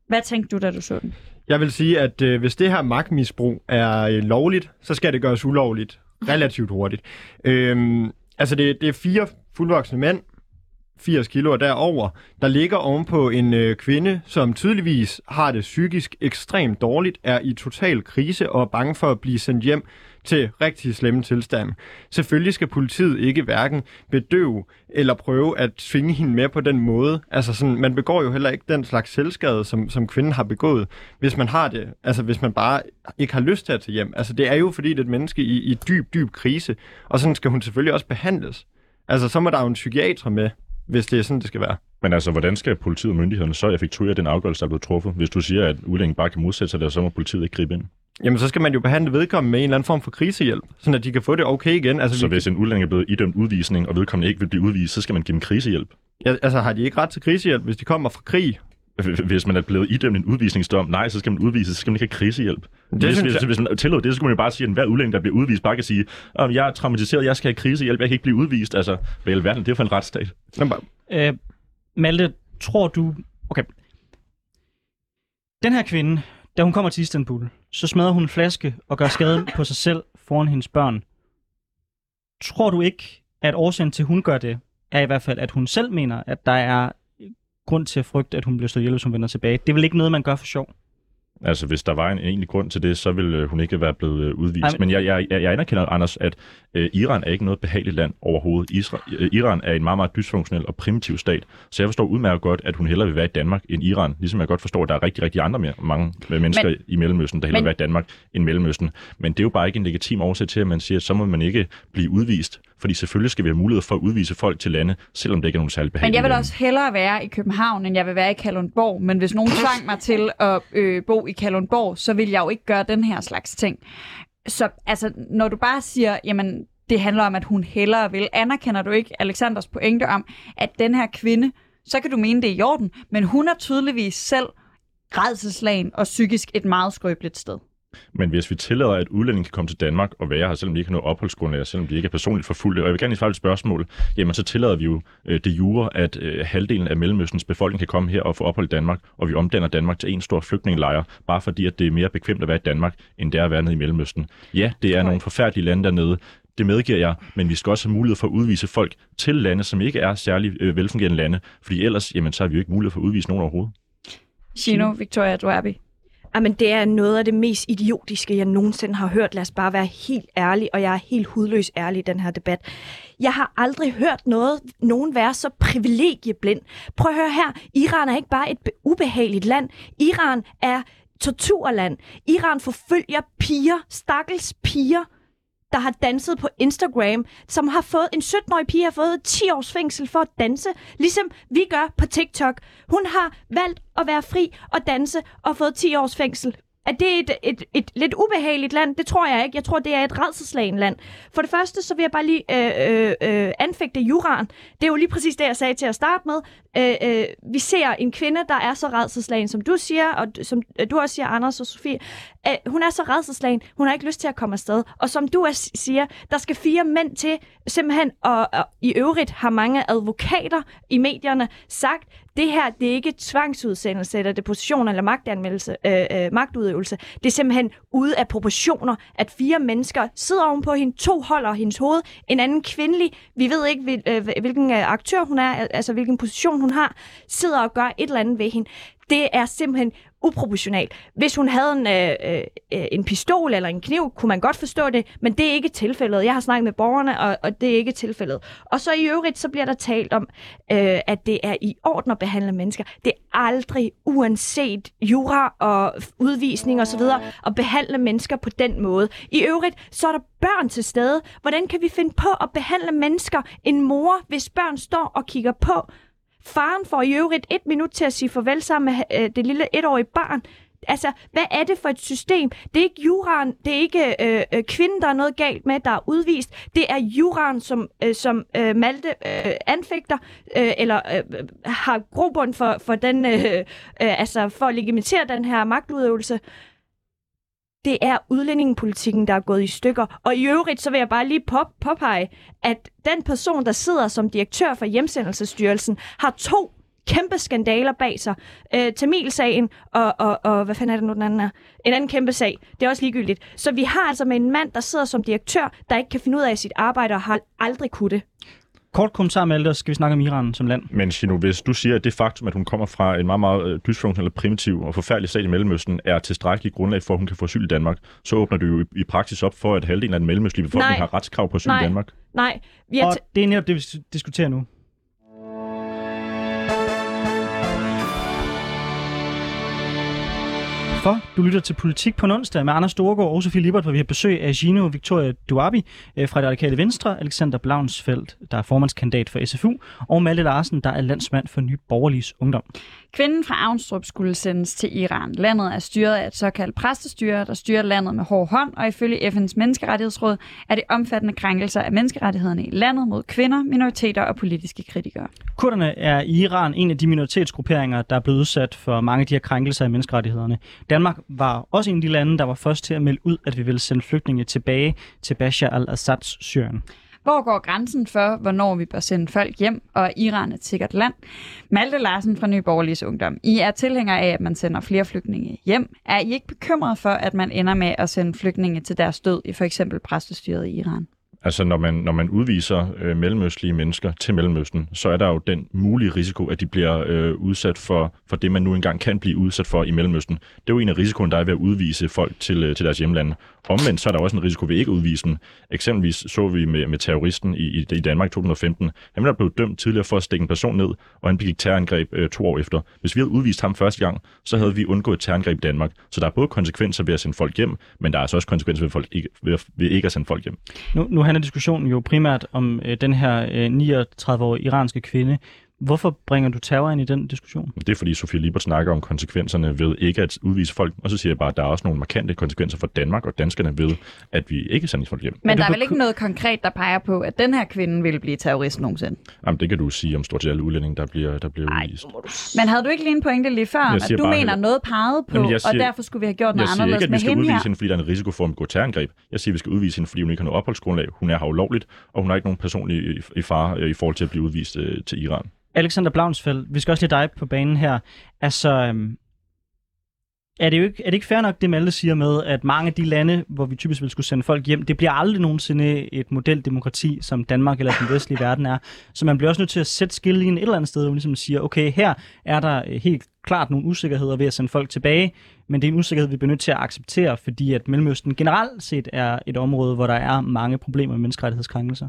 Hvad tænkte du, da du så den? Jeg vil sige, at øh, hvis det her magtmisbrug er øh, lovligt, så skal det gøres ulovligt relativt hurtigt. Øh, altså, det, det er fire fuldvoksne mænd, firs kilo og derover, der ligger ovenpå en øh, kvinde, som tydeligvis har det psykisk ekstremt dårligt, er i total krise og er bange for at blive sendt hjem til rigtig slemme tilstande. Selvfølgelig skal politiet ikke hverken bedøve eller prøve at tvinge hende med på den måde. Altså sådan, man begår jo heller ikke den slags selvskade, som, som kvinden har begået, hvis man har det. Altså hvis man bare ikke har lyst til at tage hjem. Altså det er jo fordi, det er et menneske i, i dyb, dyb krise, og sådan skal hun selvfølgelig også behandles. Altså så må der jo en psykiater med, hvis det er sådan, det skal være. Men altså, hvordan skal politiet og myndighederne så effektuere den afgørelse, der er blevet truffet? Hvis du siger, at udlændingen bare kan modsætte sig det, så må politiet ikke gribe ind. Jamen, så skal man jo behandle vedkommende med en eller anden form for krisehjælp, så de kan få det okay igen. Altså, så vi... hvis en udlænding er blevet idømt udvisning, og vedkommende ikke vil blive udvist, så skal man give dem krisehjælp? Ja, altså, har de ikke ret til krisehjælp, hvis de kommer fra krig? Hvis man er blevet idømt en udvisningsdom, nej, så skal man udvises, så skal man ikke have krisehjælp. Det hvis, hvis, hvis man tillod det, så skulle man jo bare sige, at hver udlænding, der bliver udvist, bare kan sige, at jeg er traumatiseret, jeg skal have krisehjælp, jeg kan ikke blive udvist. Altså, hvad i alverden, det er for en retsstat. Øh, Malte, tror du... Okay. Den her kvinde, da hun kommer til Istanbul, så smadrer hun en flaske og gør skade på sig selv foran hendes børn. Tror du ikke, at årsagen til, at hun gør det, er i hvert fald, at hun selv mener, at der er grund til at frygte, at hun bliver slået ihjel, hvis hun vender tilbage? Det er vel ikke noget, man gør for sjov? Altså, hvis der var en egentlig grund til det, så ville hun ikke være blevet udvist. Ej, men men jeg, jeg, jeg anerkender, Anders, at øh, Iran er ikke noget behageligt land overhovedet. Isra- øh, Iran er en meget, meget dysfunktionel og primitiv stat, så jeg forstår udmærket godt, at hun hellere vil være i Danmark end Iran, ligesom jeg godt forstår, at der er rigtig, rigtig andre mere, mange mennesker men, i Mellemøsten, der hellere men, vil være i Danmark end Mellemøsten. Men det er jo bare ikke en legitim årsag til, at man siger, at så må man ikke blive udvist, fordi selvfølgelig skal vi have mulighed for at udvise folk til lande, selvom det ikke er nogen særlig behageligt. Men jeg vil også hellere være i København, end jeg vil være i Kalundborg, men hvis nogen tvang mig til at øh, bo i Kalundborg, så vil jeg jo ikke gøre den her slags ting. Så altså, når du bare siger, jamen, det handler om, at hun hellere vil, anerkender du ikke Alexanders pointe om, at den her kvinde, så kan du mene, det er i orden, men hun er tydeligvis selv rædselslagen og psykisk et meget skrøbeligt sted. Men hvis vi tillader, at udlændinge kan komme til Danmark og være her, selvom de ikke har noget opholdsgrundlag, selvom de ikke er personligt forfulgte, og jeg vil gerne lige svare et spørgsmål, jamen så tillader vi jo øh, det jure, at øh, halvdelen af Mellemøstens befolkning kan komme her og få ophold i Danmark, og vi omdanner Danmark til en stor flygtningelejr, bare fordi at det er mere bekvemt at være i Danmark, end det er at være nede i Mellemøsten. Ja, det er nogle forfærdelige lande dernede. Det medgiver jeg, men vi skal også have mulighed for at udvise folk til lande, som ikke er særlig øh, velfungerende lande, fordi ellers jamen, så har vi jo ikke mulighed for at udvise nogen overhovedet. Jino Victoria Doabi. Jamen, det er noget af det mest idiotiske, jeg nogensinde har hørt. Lad os bare være helt ærlig, og jeg er helt hudløs ærlig i den her debat. Jeg har aldrig hørt noget, nogen være så privilegieblind. Prøv at høre her. Iran er ikke bare et ubehageligt land. Iran er torturland. Iran forfølger piger, stakkels piger, der har danset på Instagram, som har fået, en sytten-årig pige har fået ti års fængsel for at danse, ligesom vi gør på TikTok. Hun har valgt at være fri og danse og fået ti års fængsel. Er det et, et, et lidt ubehageligt land? Det tror jeg ikke. Jeg tror, det er et rædselsslagen land. For det første, så vil jeg bare lige øh, øh, anfægte juraen. Det er jo lige præcis det, jeg sagde til at starte med. Øh, øh, vi ser en kvinde, der er så rædselsslagen, som du siger, og som du også siger, Anders og Sofie. Øh, hun er så rædselsslagen, hun har ikke lyst til at komme afsted. Og som du også siger, der skal fire mænd til, simpelthen, og, og i øvrigt har mange advokater i medierne sagt, det her, det er ikke tvangsudsendelse eller deposition eller magtanmeldelse, øh, øh, magtudøvelse. Det er simpelthen ude af proportioner, at fire mennesker sidder ovenpå hende, to holder hendes hoved, en anden kvindelig, vi ved ikke hvilken aktør hun er, altså hvilken position hun har, sidder og gør et eller andet ved hende. Det er simpelthen uproportionalt. Hvis hun havde en, øh, øh, en pistol eller en kniv, kunne man godt forstå det, men det er ikke tilfældet. Jeg har snakket med borgerne, og, og det er ikke tilfældet. Og så i øvrigt, så bliver der talt om, øh, at det er i orden at behandle mennesker. Det er aldrig, uanset jura og udvisning osv., at behandle mennesker på den måde. I øvrigt, så er der børn til stede. Hvordan kan vi finde på at behandle mennesker, en mor, hvis børn står og kigger på? Faren får i øvrigt et minut til at sige farvel sammen med øh, det lille etårige barn. Altså, hvad er det for et system? Det er ikke juraen, det er ikke øh, kvinden, der er noget galt med, der er udvist. Det er juraen, som, øh, som øh, Malte øh, anfægter, øh, eller øh, har grobund for, for, den, øh, øh, altså for at legitimere den her magtudøvelse. Det er udlændingepolitikken, der er gået i stykker. Og i øvrigt, så vil jeg bare lige pop, påpege, at den person, der sidder som direktør for Hjemsendelsesstyrelsen, har to kæmpe skandaler bag sig. Øh, Tamil-sagen og, og, og, hvad fanden er det nu, den anden er? En anden kæmpe sag. Det er også ligegyldigt. Så vi har altså med en mand, der sidder som direktør, der ikke kan finde ud af sit arbejde og har aldrig kunne det. Kort kommentar, Malte, så skal vi snakke om Iran som land. Men Jino, hvis du siger, at det faktum, at hun kommer fra en meget, meget dysfunktionel, primitiv og forfærdelig stat i Mellemøsten, er tilstrækkelig grundlag for, at hun kan få asyl i Danmark, så åbner du jo i praksis op for, at halvdelen af den mellemøstlige befolkning Nej. har retskrav på asyl Nej. i Danmark. Nej, Nej. T- og det er netop det, vi diskuterer nu. For du lytter til Politik på onsdag med Anders Storgård og Sofie Lippert, hvor vi har besøg af Jino Victoria Doabi fra Det Radikale Venstre, Alexander Blavnsfeldt, der er formandskandidat for S F U, og Malte Larsen, der er landsmand for Nye Borgerliges Ungdom. Kvinden fra Avnstrup skulle sendes til Iran. Landet er styret af et såkaldt præstestyre, der styrer landet med hård hånd, og ifølge F N's Menneskerettighedsråd er det omfattende krænkelser af menneskerettighederne i landet mod kvinder, minoriteter og politiske kritikere. Kurderne er i Iran en af de minoritetsgrupperinger, der er blevet udsat for mange af de her krænkelser af menneskerettighederne. Danmark var også en af de lande, der var først til at melde ud, at vi ville sende flygtninge tilbage til Bashar al-Assads Syrien. Hvor går grænsen for, hvornår vi bør sende folk hjem, og Iran er et sikkert land? Malte Larsen fra Nye Borgerliges Ungdom. I er tilhængere af, at man sender flere flygtninge hjem. Er I ikke bekymret for, at man ender med at sende flygtninge til deres død i f.eks. præstestyret i Iran? Altså, når man, når man udviser øh, mellemøstlige mennesker til Mellemøsten, så er der jo den mulige risiko, at de bliver øh, udsat for, for det, man nu engang kan blive udsat for i Mellemøsten. Det er jo en af risikoen, der er ved at udvise folk til, øh, til deres hjemlande. Omvendt så er der også en risiko ved ikke at udvise dem. Eksempelvis så vi med, med terroristen i, i, i Danmark i to tusind og femten. Han var blevet dømt tidligere for at stikke en person ned, og han begik terrorangreb øh, to år efter. Hvis vi havde udvist ham første gang, så havde vi undgået terrorangreb i Danmark. Så der er både konsekvenser ved at sende folk hjem, men der er altså også konsekvenser ved, folk ikke, ved, ved ikke at sende folk hjem. Nu, nu handler diskussionen jo primært om øh, den her øh, niogtredive-årige iranske kvinde. Hvorfor bringer du terror ind i den diskussion? Det er fordi Sofie Lippert snakker om konsekvenserne ved ikke at udvise folk, og så siger jeg bare, at der er også nogle markante konsekvenser for Danmark og danskerne ved, at vi ikke sender folk hjem. Men der er vel ikke noget konkret, der peger på, at den her kvinde ville blive terrorist nogensinde? Jamen det kan du sige om stort set alle udlændinge, der bliver, der bliver udvist. Men havde du ikke lige en pointe lige før, at du mener at noget pegede på, jamen, siger, og derfor skulle vi have gjort noget anderledes med hende her? Jeg siger ikke, at vi skal udvise her. hende, fordi der er en risiko for, at hun går terrorangreb. Jeg siger, at vi skal udvise hende, fordi hun ikke har noget opholdsgrundlag, hun er her ulovligt, og hun har ikke nogen personlig fare i forhold til at blive udvist til Iran. Alexander Blavnsfeldt, vi skal også lige dig på banen her. Altså, er det jo ikke, er det ikke fair nok, det Malte siger med, at mange af de lande, hvor vi typisk vil skulle sende folk hjem, det bliver aldrig nogensinde et modeldemokrati, som Danmark eller den vestlige verden er. Så man bliver også nødt til at sætte skillelinjen et eller andet sted, hvor man ligesom siger, okay, her er der helt klart nogle usikkerheder ved at sende folk tilbage, men det er en usikkerhed, vi bliver nødt til at acceptere, fordi at Mellemøsten generelt set er et område, hvor der er mange problemer med menneskerettighedskrænkelser.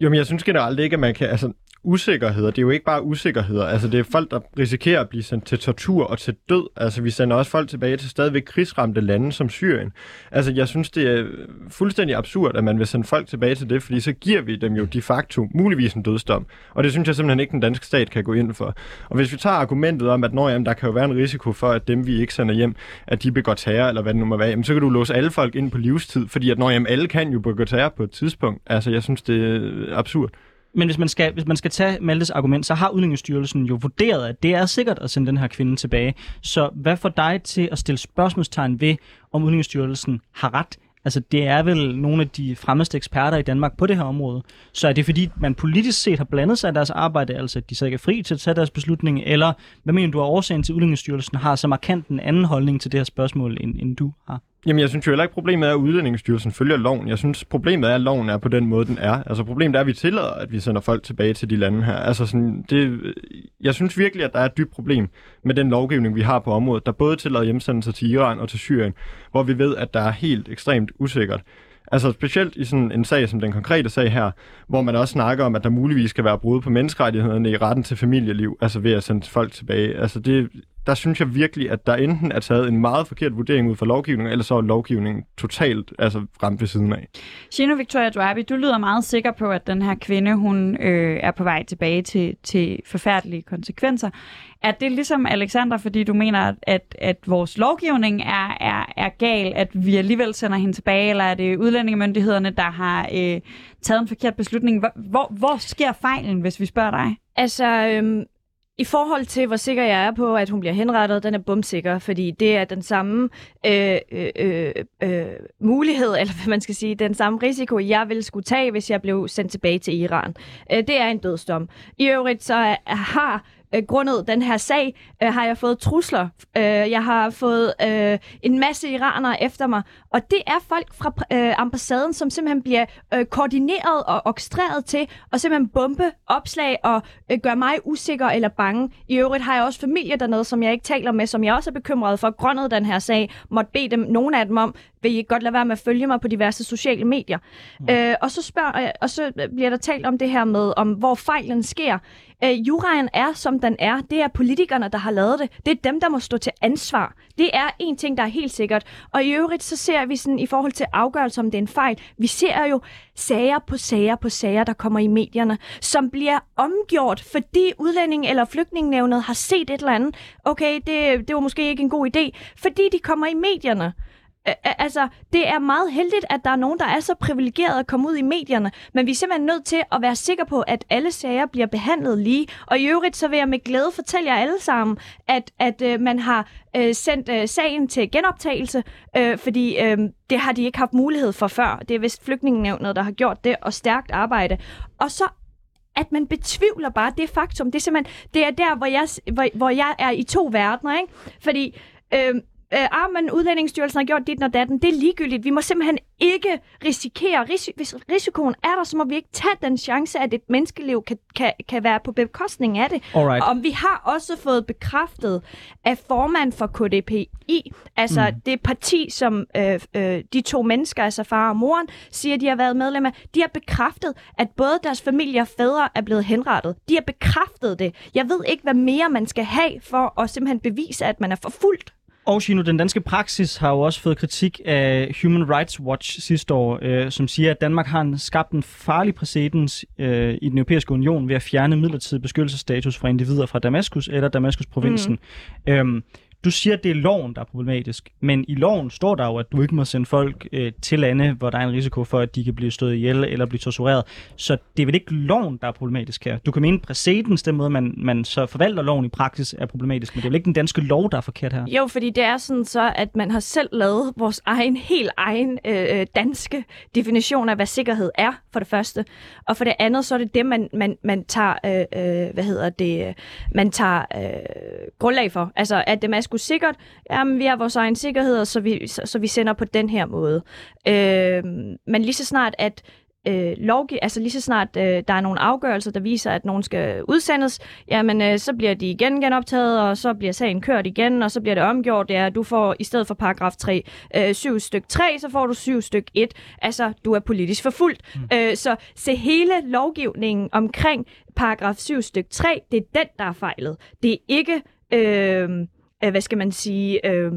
Jo, men jeg synes generelt ikke, at man kan... Altså usikkerheder, det er jo ikke bare usikkerheder. Altså, det er folk, der risikerer at blive sendt til tortur og til død. Altså, vi sender også folk tilbage til stadigvæk krigsramte lande som Syrien. Altså, jeg synes, det er fuldstændig absurd, at man vil sende folk tilbage til det, fordi så giver vi dem jo de facto muligvis en dødsdom. Og det synes jeg simpelthen ikke, den danske stat kan gå ind for. Og hvis vi tager argumentet om, at når, jamen, der kan jo være en risiko for, at dem, vi ikke sender hjem, at de begår terror, eller hvad det nu må være, jamen, så kan du låse alle folk ind på livstid, fordi at når, jamen, alle kan jo begå terror på et tidspunkt. Altså, jeg synes, det er absurd. Men hvis man skal, hvis man skal tage Maltes argument, så har Udlændingestyrelsen jo vurderet, at det er sikkert at sende den her kvinde tilbage. Så hvad får dig til at stille spørgsmålstegn ved, om Udlændingestyrelsen har ret? Altså, det er vel nogle af de fremmeste eksperter i Danmark på det her område. Så er det fordi, man politisk set har blandet sig i deres arbejde, altså at de så ikke er fri til at tage deres beslutning, eller hvad mener du, at årsagen til Udlændingestyrelsen har så markant en anden holdning til det her spørgsmål, end, end du har? Jamen, jeg synes jo heller ikke, problemet er, at Udlændingestyrelsen følger loven. Jeg synes, problemet er, at loven er på den måde, den er. Altså, problemet er, at vi tillader, at vi sender folk tilbage til de lande her. Altså, sådan, det, jeg synes virkelig, at der er et dybt problem med den lovgivning, vi har på området, der både tillader hjemsendelser til Iran og til Syrien, hvor vi ved, at der er helt ekstremt usikkert. Altså specielt i sådan en sag som den konkrete sag her, hvor man også snakker om, at der muligvis kan være brud på menneskerettighederne i retten til familieliv, altså ved at sende folk tilbage. Altså det, der synes jeg virkelig, at der enten er taget en meget forkert vurdering ud fra lovgivningen, eller så er lovgivningen totalt altså, ramt ved siden af. Jino Victoria Doabi, du lyder meget sikker på, at den her kvinde, hun øh, er på vej tilbage til, til forfærdelige konsekvenser. Er det ligesom, Alexander, fordi du mener, at, at vores lovgivning er, er, er gal, at vi alligevel sender hende tilbage, eller er det udlændingemyndighederne, der har øh, taget en forkert beslutning? Hvor, hvor, hvor sker fejlen, hvis vi spørger dig? Altså, øhm, i forhold til, hvor sikker jeg er på, at hun bliver henrettet, den er bumsikker, fordi det er den samme øh, øh, øh, mulighed, eller hvad man skal sige, den samme risiko, jeg ville skulle tage, hvis jeg blev sendt tilbage til Iran. Øh, det er en dødsdom. I øvrigt så er, har øh, grundet den her sag, øh, har jeg fået trusler. Øh, jeg har fået øh, en masse iranere efter mig. Og det er folk fra øh, ambassaden, som simpelthen bliver øh, koordineret og orkestreret til at simpelthen bombe opslag og øh, gøre mig usikker eller bange. I øvrigt har jeg også familie dernede, som jeg ikke taler med, som jeg også er bekymret for grundet den her sag. Måtte bede dem, nogle af dem om, vil I godt lade være med at følge mig på diverse sociale medier. Mm. Øh, og, så spørger, og så bliver der talt om det her med, om hvor fejlen sker. Øh, juraen er, som den er. Det er politikerne, der har lavet det. Det er dem, der må stå til ansvar. Det er en ting, der er helt sikkert. Og i øvrigt, så ser vi sådan, i forhold til afgørelse, om det er en fejl. Vi ser jo sager på sager på sager, der kommer i medierne, som bliver omgjort, fordi udlænding- eller flygtningenævnet har set et eller andet. Okay, det, det var måske ikke en god idé, fordi de kommer i medierne. Altså, det er meget heldigt, at der er nogen, der er så privilegeret at komme ud i medierne, men vi er simpelthen nødt til at være sikre på, at alle sager bliver behandlet lige. Og i øvrigt, så vil jeg med glæde fortælle jer alle sammen, at, at øh, man har øh, sendt øh, sagen til genoptagelse, øh, fordi øh, det har de ikke haft mulighed for før. Det er vist Flygtningenævnet, der har gjort det, og stærkt arbejde. Og så at man betvivler bare det faktum. Det er simpelthen, det er der, hvor jeg, hvor, hvor jeg er i to verdener, ikke? Fordi Øh, Øh, ah, men Udlændingsstyrelsen har gjort dit og datten. Det er ligegyldigt. Vi må simpelthen ikke risikere. Ris- hvis risikoen er der, så må vi ikke tage den chance, at et menneskeliv kan, kan, kan være på bekostning af det. Alright. Og vi har også fået bekræftet af formand for K D P I, altså mm. det parti, som øh, øh, de to mennesker, altså far og moren, siger, de har været medlem af. De har bekræftet, at både deres familie og fædre er blevet henrettet. De har bekræftet det. Jeg ved ikke, hvad mere man skal have for at simpelthen bevise, at man er forfulgt. Og Gino, den danske praksis har jo også fået kritik af Human Rights Watch sidste år, øh, som siger, at Danmark har en, skabt en farlig præcedens øh, i den europæiske union ved at fjerne midlertidig beskyttelsesstatus fra individer fra Damaskus eller Damaskus-provinsen. Mm. Øhm, du siger, at det er loven, der er problematisk, men i loven står der jo, at du ikke må sende folk øh, til lande, hvor der er en risiko for, at de kan blive stået ihjel eller blive tortureret. Så det er vel ikke loven, der er problematisk her. Du kan mene, at præcedens, den måde, man, man så forvalter loven i praksis, er problematisk, men det er vel ikke den danske lov, der er forkert her? Jo, fordi det er sådan så, at man har selv lavet vores egen, helt egen øh, danske definition af, hvad sikkerhed er, for det første. Og for det andet, så er det det, man, man, man tager, øh, hvad hedder det, man tager øh, grundlag for. Altså, at det skulle sikkert, jamen vi har vores egen sikkerhed, så vi, så, så vi sender på den her måde. Øh, men lige så snart, at øh, lovgiv, altså lige så snart øh, der er nogle afgørelser, der viser, at nogen skal udsendes, jamen øh, så bliver de igen genoptaget, og så bliver sagen kørt igen, og så bliver det omgjort, ja, du får i stedet for paragraf tre, øh, syv styk tre, så får du syv styk et, altså du er politisk forfulgt. Mm. Øh, så se hele lovgivningen omkring paragraf syv styk tre, det er den, der er fejlet. Det er ikke Øh, hvad skal man sige, øh,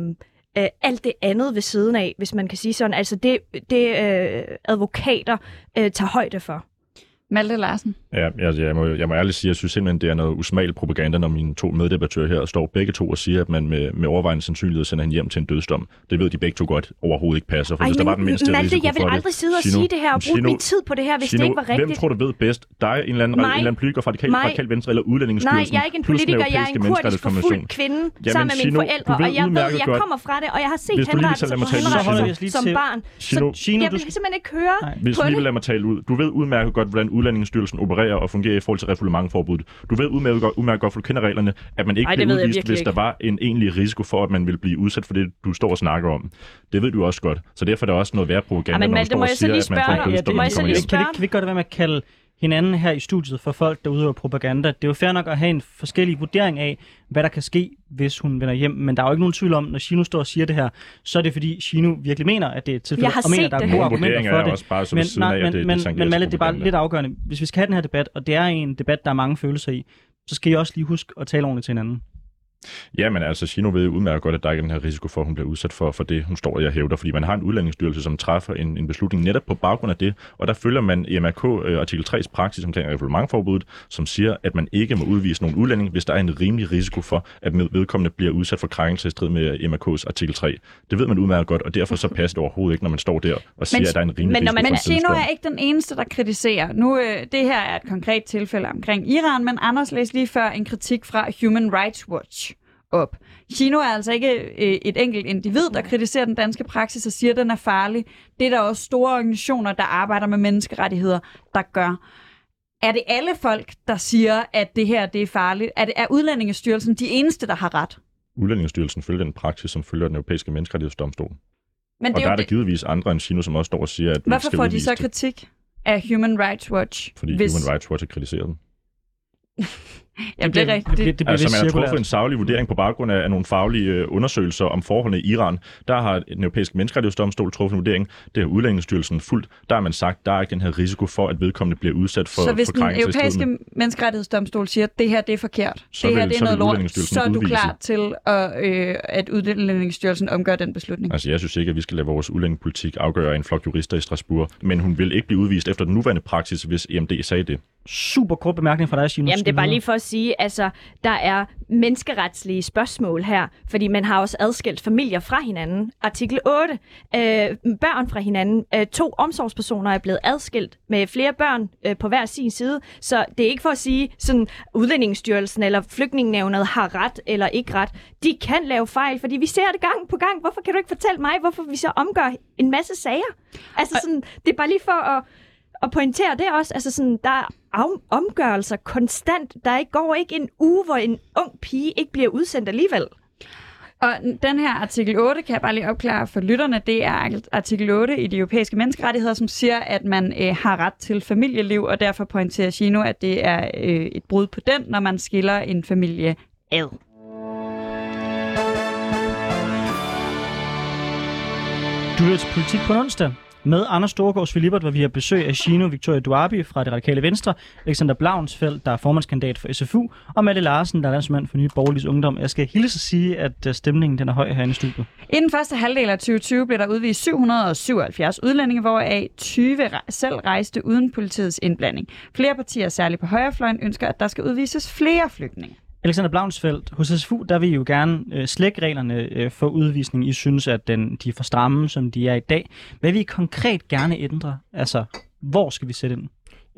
øh, alt det andet ved siden af, hvis man kan sige sådan. Altså det, det øh, advokater øh, tager højde for. Malte Larsen. Ja, jeg, jeg, må, jeg må ærligt sige, at jeg synes simpelthen, det er noget usmagelig propaganda, når mine to meddebattører her står begge to og siger, at man med, med overvejende sandsynlighed sender hende hjem til en dødsdom. Det ved de begge to godt overhovedet ikke passer. For ej, hvis men, der var den mindste Malte, risiko jeg vil for aldrig det, sidde og Gino, sige det her og bruge Gino, min tid på det her, hvis Gino, det ikke var rigtigt. Hvem tror du ved bedst? Dig, en eller anden, nej, en eller anden politiker fra Radikale Venstre eller Udlændingsstyrelsen? Nej, jeg er ikke en politiker, jeg er en kurdisk forfulgt kvinde jamen, sammen med mine forældre, og jeg ved, jeg kommer fra det, og jeg har set henrettelser som barn. Så jeg vil simpelthen ikke høre på det. Hvis vi vil lade mig tale ud. Du ved udmærket godt, hvordan Udlændingsstyrelsen opererer og fungerer i forhold til refoulementforbuddet. Du ved udmærket godt, udmærket godt, for du kender reglerne, at man ikke Ej, bliver udvist, hvis der var en egentlig risiko for, at man ville blive udsat for det, du står og snakker om. Det ved du også godt. Så derfor er der også noget værd propaganda, når man står og siger, at man får en dødsdom, når man kommer hjem. Kan vi ikke godt være med at kalde hinanden her i studiet for folk, der udøver propaganda? Det er jo fair nok at have en forskellig vurdering af, hvad der kan ske, hvis hun vender hjem. Men der er jo ikke nogen tvivl om, når Gino står og siger det her, så er det fordi Gino virkelig mener, at det er et tilfælde, og mener, at der er gode argumenter for det. Bare, men nej, af, men, det, men, det, men Malte, det er bare lidt afgørende. Hvis vi skal have den her debat, og det er en debat, der er mange følelser i, så skal I også lige huske at tale ordentligt til hinanden. Ja, men altså, Gino ved udmærket godt, at der ikke er den her risiko for, at hun bliver udsat for, for det, hun står og jeg hævder, fordi man har en Udlændingsstyrelse, som træffer en, en beslutning netop på baggrund af det, og der følger man E M R K øh, artikel tres praksis omkring refoulementforbuddet, som siger, at man ikke må udvise nogen udlænding, hvis der er en rimelig risiko for, at vedkommende bliver udsat for krænkelse i strid med E M R K's artikel tre. Det ved man udmærket godt, og derfor så passer det overhovedet ikke, når man står der og siger, men, at der er en rimelig men, risiko man, for Men Gino er ikke den eneste, der kritiserer. Nu, øh, det her er et konkret tilfælde omkring Iran, men Anders læste lige før en kritik fra Human Rights Watch op. Gino er altså ikke et enkelt individ, der kritiserer den danske praksis og siger, at den er farlig. Det er der også store organisationer, der arbejder med menneskerettigheder, der gør. Er det alle folk, der siger, at det her det er farligt? Er, det, er Udlændingestyrelsen de eneste, der har ret? Udlændingestyrelsen følger den praksis, som følger den europæiske menneskerettighedsdomstol. Men og der er der givetvis andre end Jino, som også står og siger, at hvorfor får de så kritik af Human Rights Watch? Fordi hvis... Human Rights Watch har kritiseret dem. Jamen, det, det, det, det, det, det altså, man har truffet en saglig vurdering på baggrund af, af nogle faglige undersøgelser om forholdene i Iran. Der har den europæiske menneskerettighedsdomstol truffet en vurdering. Det har Udlændingsstyrelsen fuldt. Der har man sagt, der er ikke den her risiko for, at vedkommende bliver udsat for krænkelse. Så hvis den europæiske menneskerettighedsdomstol siger, at det her det er forkert, så det her vil, det er noget lort, så er du udvise. Klar til, at, øh, at Udlændingsstyrelsen omgør den beslutning? Altså, jeg synes ikke, at vi skal lade vores udlændingepolitik afgøre af en flok jurister i Strasbourg, men hun vil ikke blive udvist efter den nuværende praksis, hvis E M D sagde det. Super kort bemærkning fra dig, Jino. Jamen, det er bare lige for at sige, altså, der er menneskeretslige spørgsmål her, fordi man har også adskilt familier fra hinanden. Artikel otte. Øh, børn fra hinanden. Øh, to omsorgspersoner er blevet adskilt med flere børn øh, på hver sin side, så det er ikke for at sige, sådan Udlændingsstyrelsen eller Flygtningenævnet har ret eller ikke ret. De kan lave fejl, fordi vi ser det gang på gang. Hvorfor kan du ikke fortælle mig, hvorfor vi så omgør en masse sager? Altså, sådan, det er bare lige for at og pointere det også, altså sådan, der er omgørelser konstant. Der går ikke en uge, hvor en ung pige ikke bliver udsendt alligevel. Og den her artikel otte, kan jeg bare lige opklare for lytterne, det er artikel otte i de europæiske menneskerettigheder, som siger, at man øh, har ret til familieliv, og derfor pointerer Jino, at det er øh, et brud på den, når man skiller en familie ad. Du hører til Politik på onsdag. Med Anders Storgård og Sofie Lippert, hvor vi har besøg af Jino Victoria Doabi fra Det Radikale Venstre, Alexander Blavnsfeldt, der er formandskandidat for S F U, og Malte Larsen, der er landsmand for Nye Borgerliges Ungdom. Jeg skal hilse at sige, at stemningen den er høj herinde i studiet. I den første halvdel af tyve tyve blev der udvist syv hundrede og syvoghalvfjerds udlændinge, hvoraf tyve selv rejste uden politiets indblanding. Flere partier, særligt på højrefløjen, ønsker, at der skal udvises flere flygtninge. Alexander Blavnsfeldt, hos S F U, der vil I jo gerne øh, slække reglerne øh, for udvisning. I synes, at den, de er for stramme, som de er i dag. Hvad vil I konkret gerne ændre? Altså, hvor skal vi sætte ind?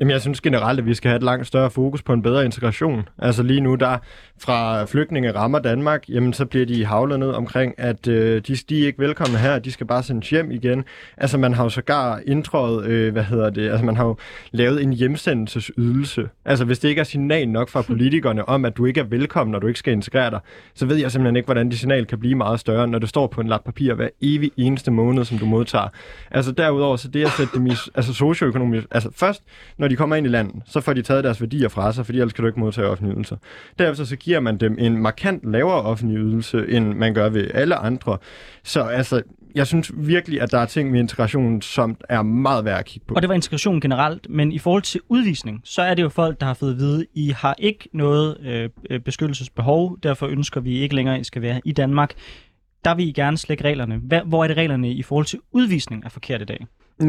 Jamen, jeg synes generelt, at vi skal have et langt større fokus på en bedre integration. Altså lige nu, der fra flygtninge rammer Danmark, jamen så bliver de havlet ned omkring, at øh, de, de er ikke velkomne her, de skal bare sendes hjem igen. Altså man har jo sågar indtrådt, øh, hvad hedder det, altså man har jo lavet en hjemsendelsesydelse. Altså hvis det ikke er signal nok fra politikerne om, at du ikke er velkommen, når du ikke skal integrere dig, så ved jeg simpelthen ikke, hvordan det signal kan blive meget større, når det står på en lap papir hver evig eneste måned, som du modtager. Altså derudover, så det at sætte dem i, altså socioøkonomisk, altså først, når de kommer ind i landet, så får de taget deres værdier fra sig, fordi ellers kan du ikke modtage offentlige ydelser. Derfor så giver man dem en markant lavere offentlig ydelse, end man gør ved alle andre. Så altså, jeg synes virkelig, at der er ting med integration, som er meget værd at kigge på. Og det var integration generelt, men i forhold til udvisning, så er det jo folk, der har fået at vide, at I har ikke noget øh, beskyttelsesbehov, derfor ønsker vi ikke længere, at I skal være i Danmark. Der vil I gerne slække reglerne. Hvor er det reglerne i forhold til udvisning er forkert i dag?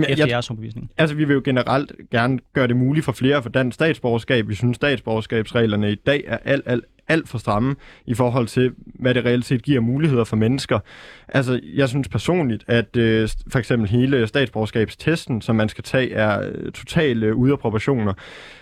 Efter jeres overbevisning. Altså, vi vil jo generelt gerne gøre det muligt for flere for dansk statsborgerskab. Vi synes, statsborgerskabsreglerne i dag er alt, alt, alt for stramme i forhold til, hvad det reelt set giver muligheder for mennesker. Altså, jeg synes personligt, at øh, for eksempel hele statsborgerskabstesten, som man skal tage, er øh, totalt øh, ude af proportioner.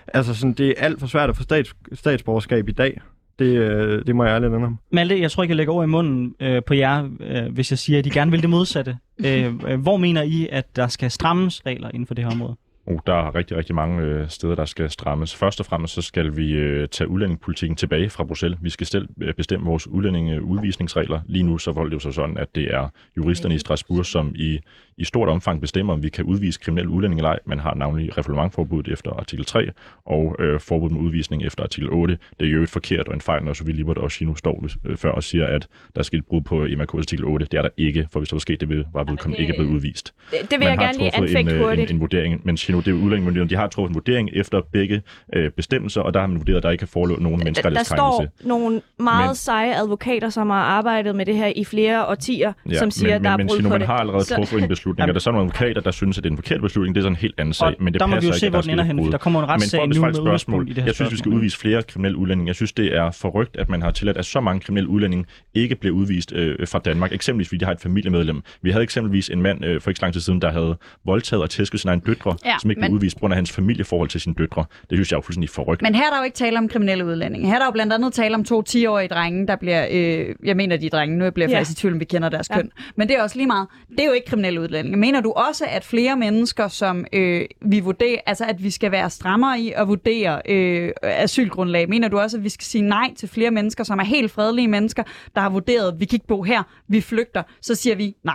Altså, sådan, det er alt for svært at få stats- statsborgerskab i dag. Det, det må jeg ærligt om. Malte, jeg tror ikke, jeg lægger over i munden øh, på jer, øh, hvis jeg siger, at I gerne vil det modsatte. Øh, øh, hvor mener I, at der skal strammes regler inden for det her område? Oh, der er rigtig, rigtig mange øh, steder, der skal strammes. Først og fremmest så skal vi øh, tage udlændingepolitikken tilbage fra Bruxelles. Vi skal selv øh, bestemme vores udlændingeudvisningsregler. Lige nu så holder det jo så sådan, at det er juristerne i Strasbourg, som i, i stort omfang bestemmer, om vi kan udvise kriminelle udlændinge eller ej. Man har navnlig refoulementforbuddet efter artikel tre og øh, forbud med udvisning efter artikel otte. Det er jo et forkert og en fejl, når Sofie Lippert og Jino står øh, før og siger, at der er sket brud på E M R K's artikel otte. Det er der ikke, for hvis der var sket, det ville var vedkommende ikke blevet udvist. Det, det vil jeg gerne lige anfægte hurtigt. En, en, en vurdering, men det er udlændingemyndighederne, de har truffet en vurdering efter begge øh, bestemmelser, og der har man vurderet, at der ikke kan forelå nogen menneskerettighedskrænkelse. Der står nogle meget men, seje advokater, som har arbejdet med det her i flere årtier, ja, som siger, men, der men, er brud på det. Men man har allerede så... truffet en beslutning, og der er så nogle advokater, der synes, at det er en forkert beslutning. Det er sådan en helt anden sag, og men det passer ikke, se, der, der, ender hen, der kommer en retssag nu med spørgsmål. I det jeg synes, vi skal udvise flere kriminelle udlændinge. Jeg synes, det er forrygt, at man har tilladt, at så mange kriminelle udlændinge ikke bliver udvist øh, fra Danmark. Eksempelvis, fordi de har et familiemedlem. Vi havde eksempelvis en mand øh, for ikke så lang tid siden, der havde voldtaget og tæsket sin egen døtre. Ja. som ikke men, blev udvist på grund af hans familieforhold til sine døtre. Det synes jeg er fuldstændig forrygt. Men her er der jo ikke tale om kriminelle udlændinge. Her er der jo blandt andet tale om to ti-årige drenge, der bliver... Øh, jeg mener, de er drenge. Nu bliver jeg ja. faktisk i tvivl, om vi kender deres ja. køn. Men det er også lige meget. Det er jo ikke kriminelle udlændinge. Mener du også, at flere mennesker, som øh, vi vurderer... Altså, at vi skal være strammere i at vurdere øh, asylgrundlag? Mener du også, at vi skal sige nej til flere mennesker, som er helt fredelige mennesker, der har vurderet, vi kan ikke bo her, vi flygter, så siger vi nej?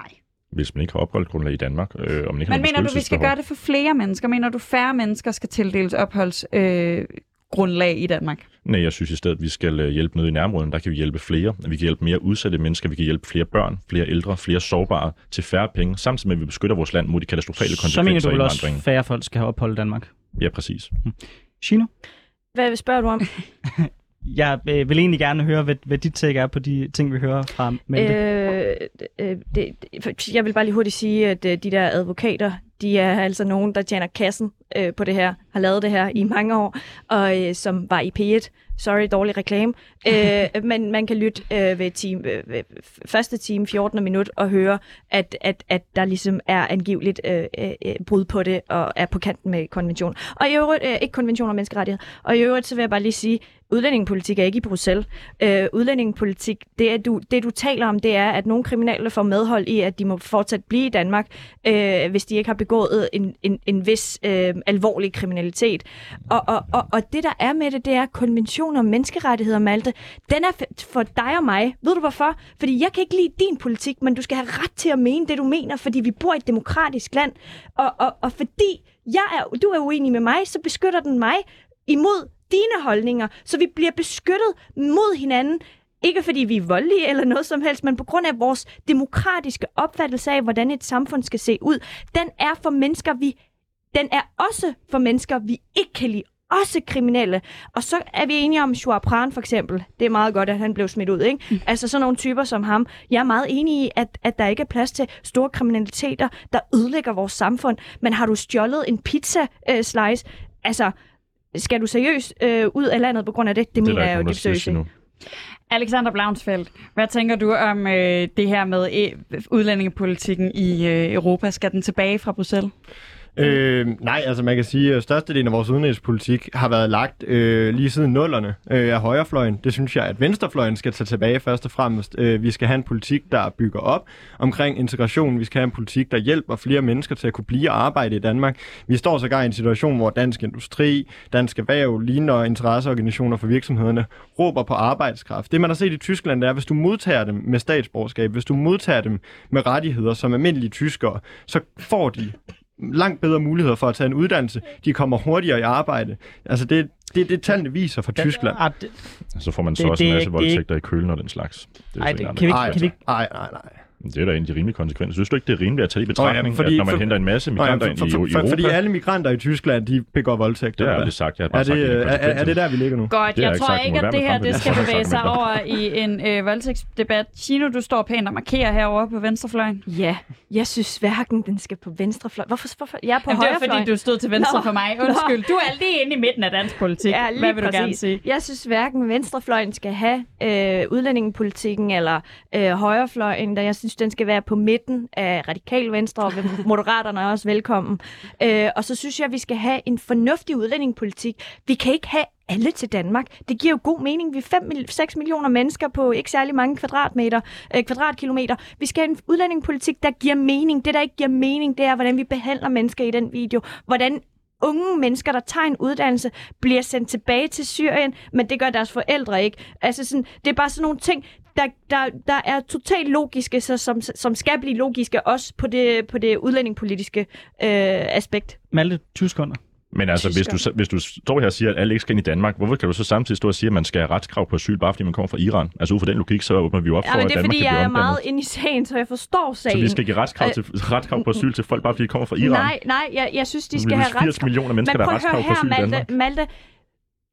Hvis man ikke har opholdsgrundlag i Danmark. Øh, om man ikke Men har mener du, vi skal gøre det for flere mennesker? Mener du, færre mennesker skal tildeles opholdsgrundlag øh, i Danmark? Nej, jeg synes i stedet, at vi skal hjælpe nede i nærområderne. Der kan vi hjælpe flere. Vi kan hjælpe mere udsatte mennesker. Vi kan hjælpe flere børn, flere ældre, flere sårbare til færre penge. Samtidig med, at vi beskytter vores land mod de katastrofale konsekvenser af indvandringen. Så mener du vel også, færre folk skal have ophold i Danmark? Ja, præcis. Jino? Hvad spørger du om? Jeg vil egentlig gerne høre, hvad, hvad dit take er på de ting, vi hører fra Malte. Øh, det, det, jeg vil bare lige hurtigt sige, at de der advokater, de er altså nogen, der tjener kassen øh, på det her, har lavet det her i mange år, og øh, som var i P et. Sorry, dårlig reklame. øh, men man kan lytte øh, ved, time, øh, ved første time, fjortende minut, og høre, at, at, at der ligesom er angiveligt øh, øh, brud på det, og er på kanten med konventionen. Og i øvrigt, øh, ikke konventioner og menneskerettigheder. Og i øvrigt, så vil jeg bare lige sige, udlændingepolitik er ikke i Bruxelles. Øh, udlændingepolitik, det, er du, det du taler om, det er, at nogle kriminelle får medhold i, at de må fortsat blive i Danmark, øh, hvis de ikke har begået en, en, en vis øh, alvorlig kriminalitet. Og, og, og, og det, der er med det, det er konventioner og menneskerettigheder, Malte. Den er for dig og mig. Ved du hvorfor? Fordi jeg kan ikke lide din politik, men du skal have ret til at mene det, du mener, fordi vi bor i et demokratisk land. Og, og, og fordi jeg er, du er uenig med mig, så beskytter den mig imod dine holdninger, så vi bliver beskyttet mod hinanden. Ikke fordi vi er voldelige eller noget som helst, men på grund af vores demokratiske opfattelse af, hvordan et samfund skal se ud. Den er for mennesker, vi... Den er også for mennesker, vi ikke kan lide. Også kriminelle. Og så er vi enige om Joa Pran for eksempel. Det er meget godt, at han blev smidt ud, ikke? Mm. Altså sådan nogle typer som ham. Jeg er meget enig i, at, at der ikke er plads til store kriminaliteter, der ødelægger vores samfund. Men har du stjålet en pizza øh, slice? Altså... Skal du seriøst øh, ud af landet på grund af det? Det, det mener jeg jo dybt seriøst. Alexander Blavnsfeldt, hvad tænker du om øh, det her med e- udlændingepolitikken i øh, Europa? Skal den tilbage fra Bruxelles? Øh, nej, altså man kan sige, at størstedelen af vores udenrigspolitik har været lagt øh, lige siden nullerne øh, af højrefløjen. Det synes jeg, at venstrefløjen skal tage tilbage først og fremmest. Øh, vi skal have en politik, der bygger op omkring integration. Vi skal have en politik, der hjælper flere mennesker til at kunne blive og arbejde i Danmark. Vi står sågar i en situation, hvor dansk industri, dansk erhverv, lignende interesseorganisationer for virksomhederne råber på arbejdskraft. Det man har set i Tyskland er, at hvis du modtager dem med statsborgerskab, hvis du modtager dem med rettigheder som almindelige tyskere, så får de langt bedre muligheder for at tage en uddannelse. De kommer hurtigere i arbejde. Altså det det, det tallene viser fra Tyskland. Ja, det, så får man det, så også det, en masse voldtægter i Køln og den slags. Nej, det, det kan vi ikke. Kan vi ikke? Nej, nej, nej. Det er da en af de rimelige konsekvenser. Synes du ikke, det er rimeligt at tage i betragtning, ja, fordi, at når man for, henter en masse migranter ja, for, for, ind i Europa? For, for, fordi alle migranter i Tyskland, de begår voldtægt. Det har jeg aldrig sagt. Jeg har bare er, sagt det, er, er det der, vi ligger nu? Godt, det jeg tror sagt, ikke, at det her det skal bevæge sig over i en øh, voldtægtsdebat. Jino, du står pænt og markerer herovre på venstrefløjen. Ja, jeg synes hverken, den skal på venstrefløjen. Hvorfor? Hvorfor? Jeg er på højrefløjen. Det er fordi, du stod til venstre for mig. Undskyld, du er lige inde i midten af dansk politik. Hvad vil du gerne sige? Jeg synes hverken venstrefløjen skal have udlændingepolitikken eller højrefløjen. Jeg synes, den skal være på midten af Radikale Venstre, og Moderaterne er også velkommen. Øh, og så synes jeg, at vi skal have en fornuftig udlændingepolitik. Vi kan ikke have alle til Danmark. Det giver jo god mening. Vi er fem til seks millioner mennesker på ikke særlig mange kvadratmeter, øh, kvadratkilometer. Vi skal have en udlændingepolitik, der giver mening. Det, der ikke giver mening, det er, hvordan vi behandler mennesker i den video. Hvordan unge mennesker, der tager en uddannelse, bliver sendt tilbage til Syrien, men det gør deres forældre ikke. Altså sådan, det er bare sådan nogle ting, der, der, der er totalt logiske, så som, som skal blive logiske, også på det, på det udlændingepolitiske øh, aspekt. Malte, tyskerne. Men altså, hvis du, hvis du står her og siger, at alle ikke skal ind i Danmark, hvorfor kan du så samtidig stå og sige, at man skal have retskrav på asyl, bare fordi man kommer fra Iran? Altså ud fra den logik, så åbner vi jo op for, ja, at Danmark kan blive omdannet. Ja, det er fordi, jeg er meget inde i sagen, så jeg forstår sagen. Så vi skal give retskrav, til, retskrav på asyl til folk, bare fordi de kommer fra Iran? Nej, nej, jeg, jeg synes, de skal have retskrav. firs millioner mennesker, der har retskrav på asyl i Danmark. Malte,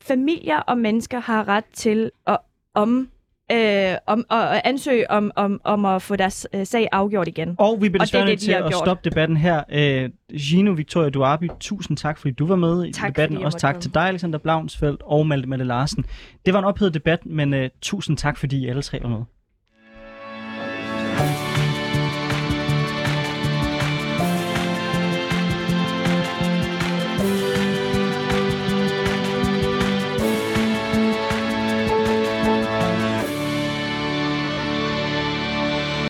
familier og mennesker har ret til at om... Øh, om at ansøge om, om, om at få deres øh, sag afgjort igen. Og vi bliver desværre nødt til at stoppe debatten her. Øh, Jino Victoria Doabi, tusind tak, fordi du var med tak i debatten. Også tak til dig, Alexander Blavnsfeldt og Malte Malte Larsen. Det var en ophedet debat, men øh, tusind tak, fordi I alle tre var med.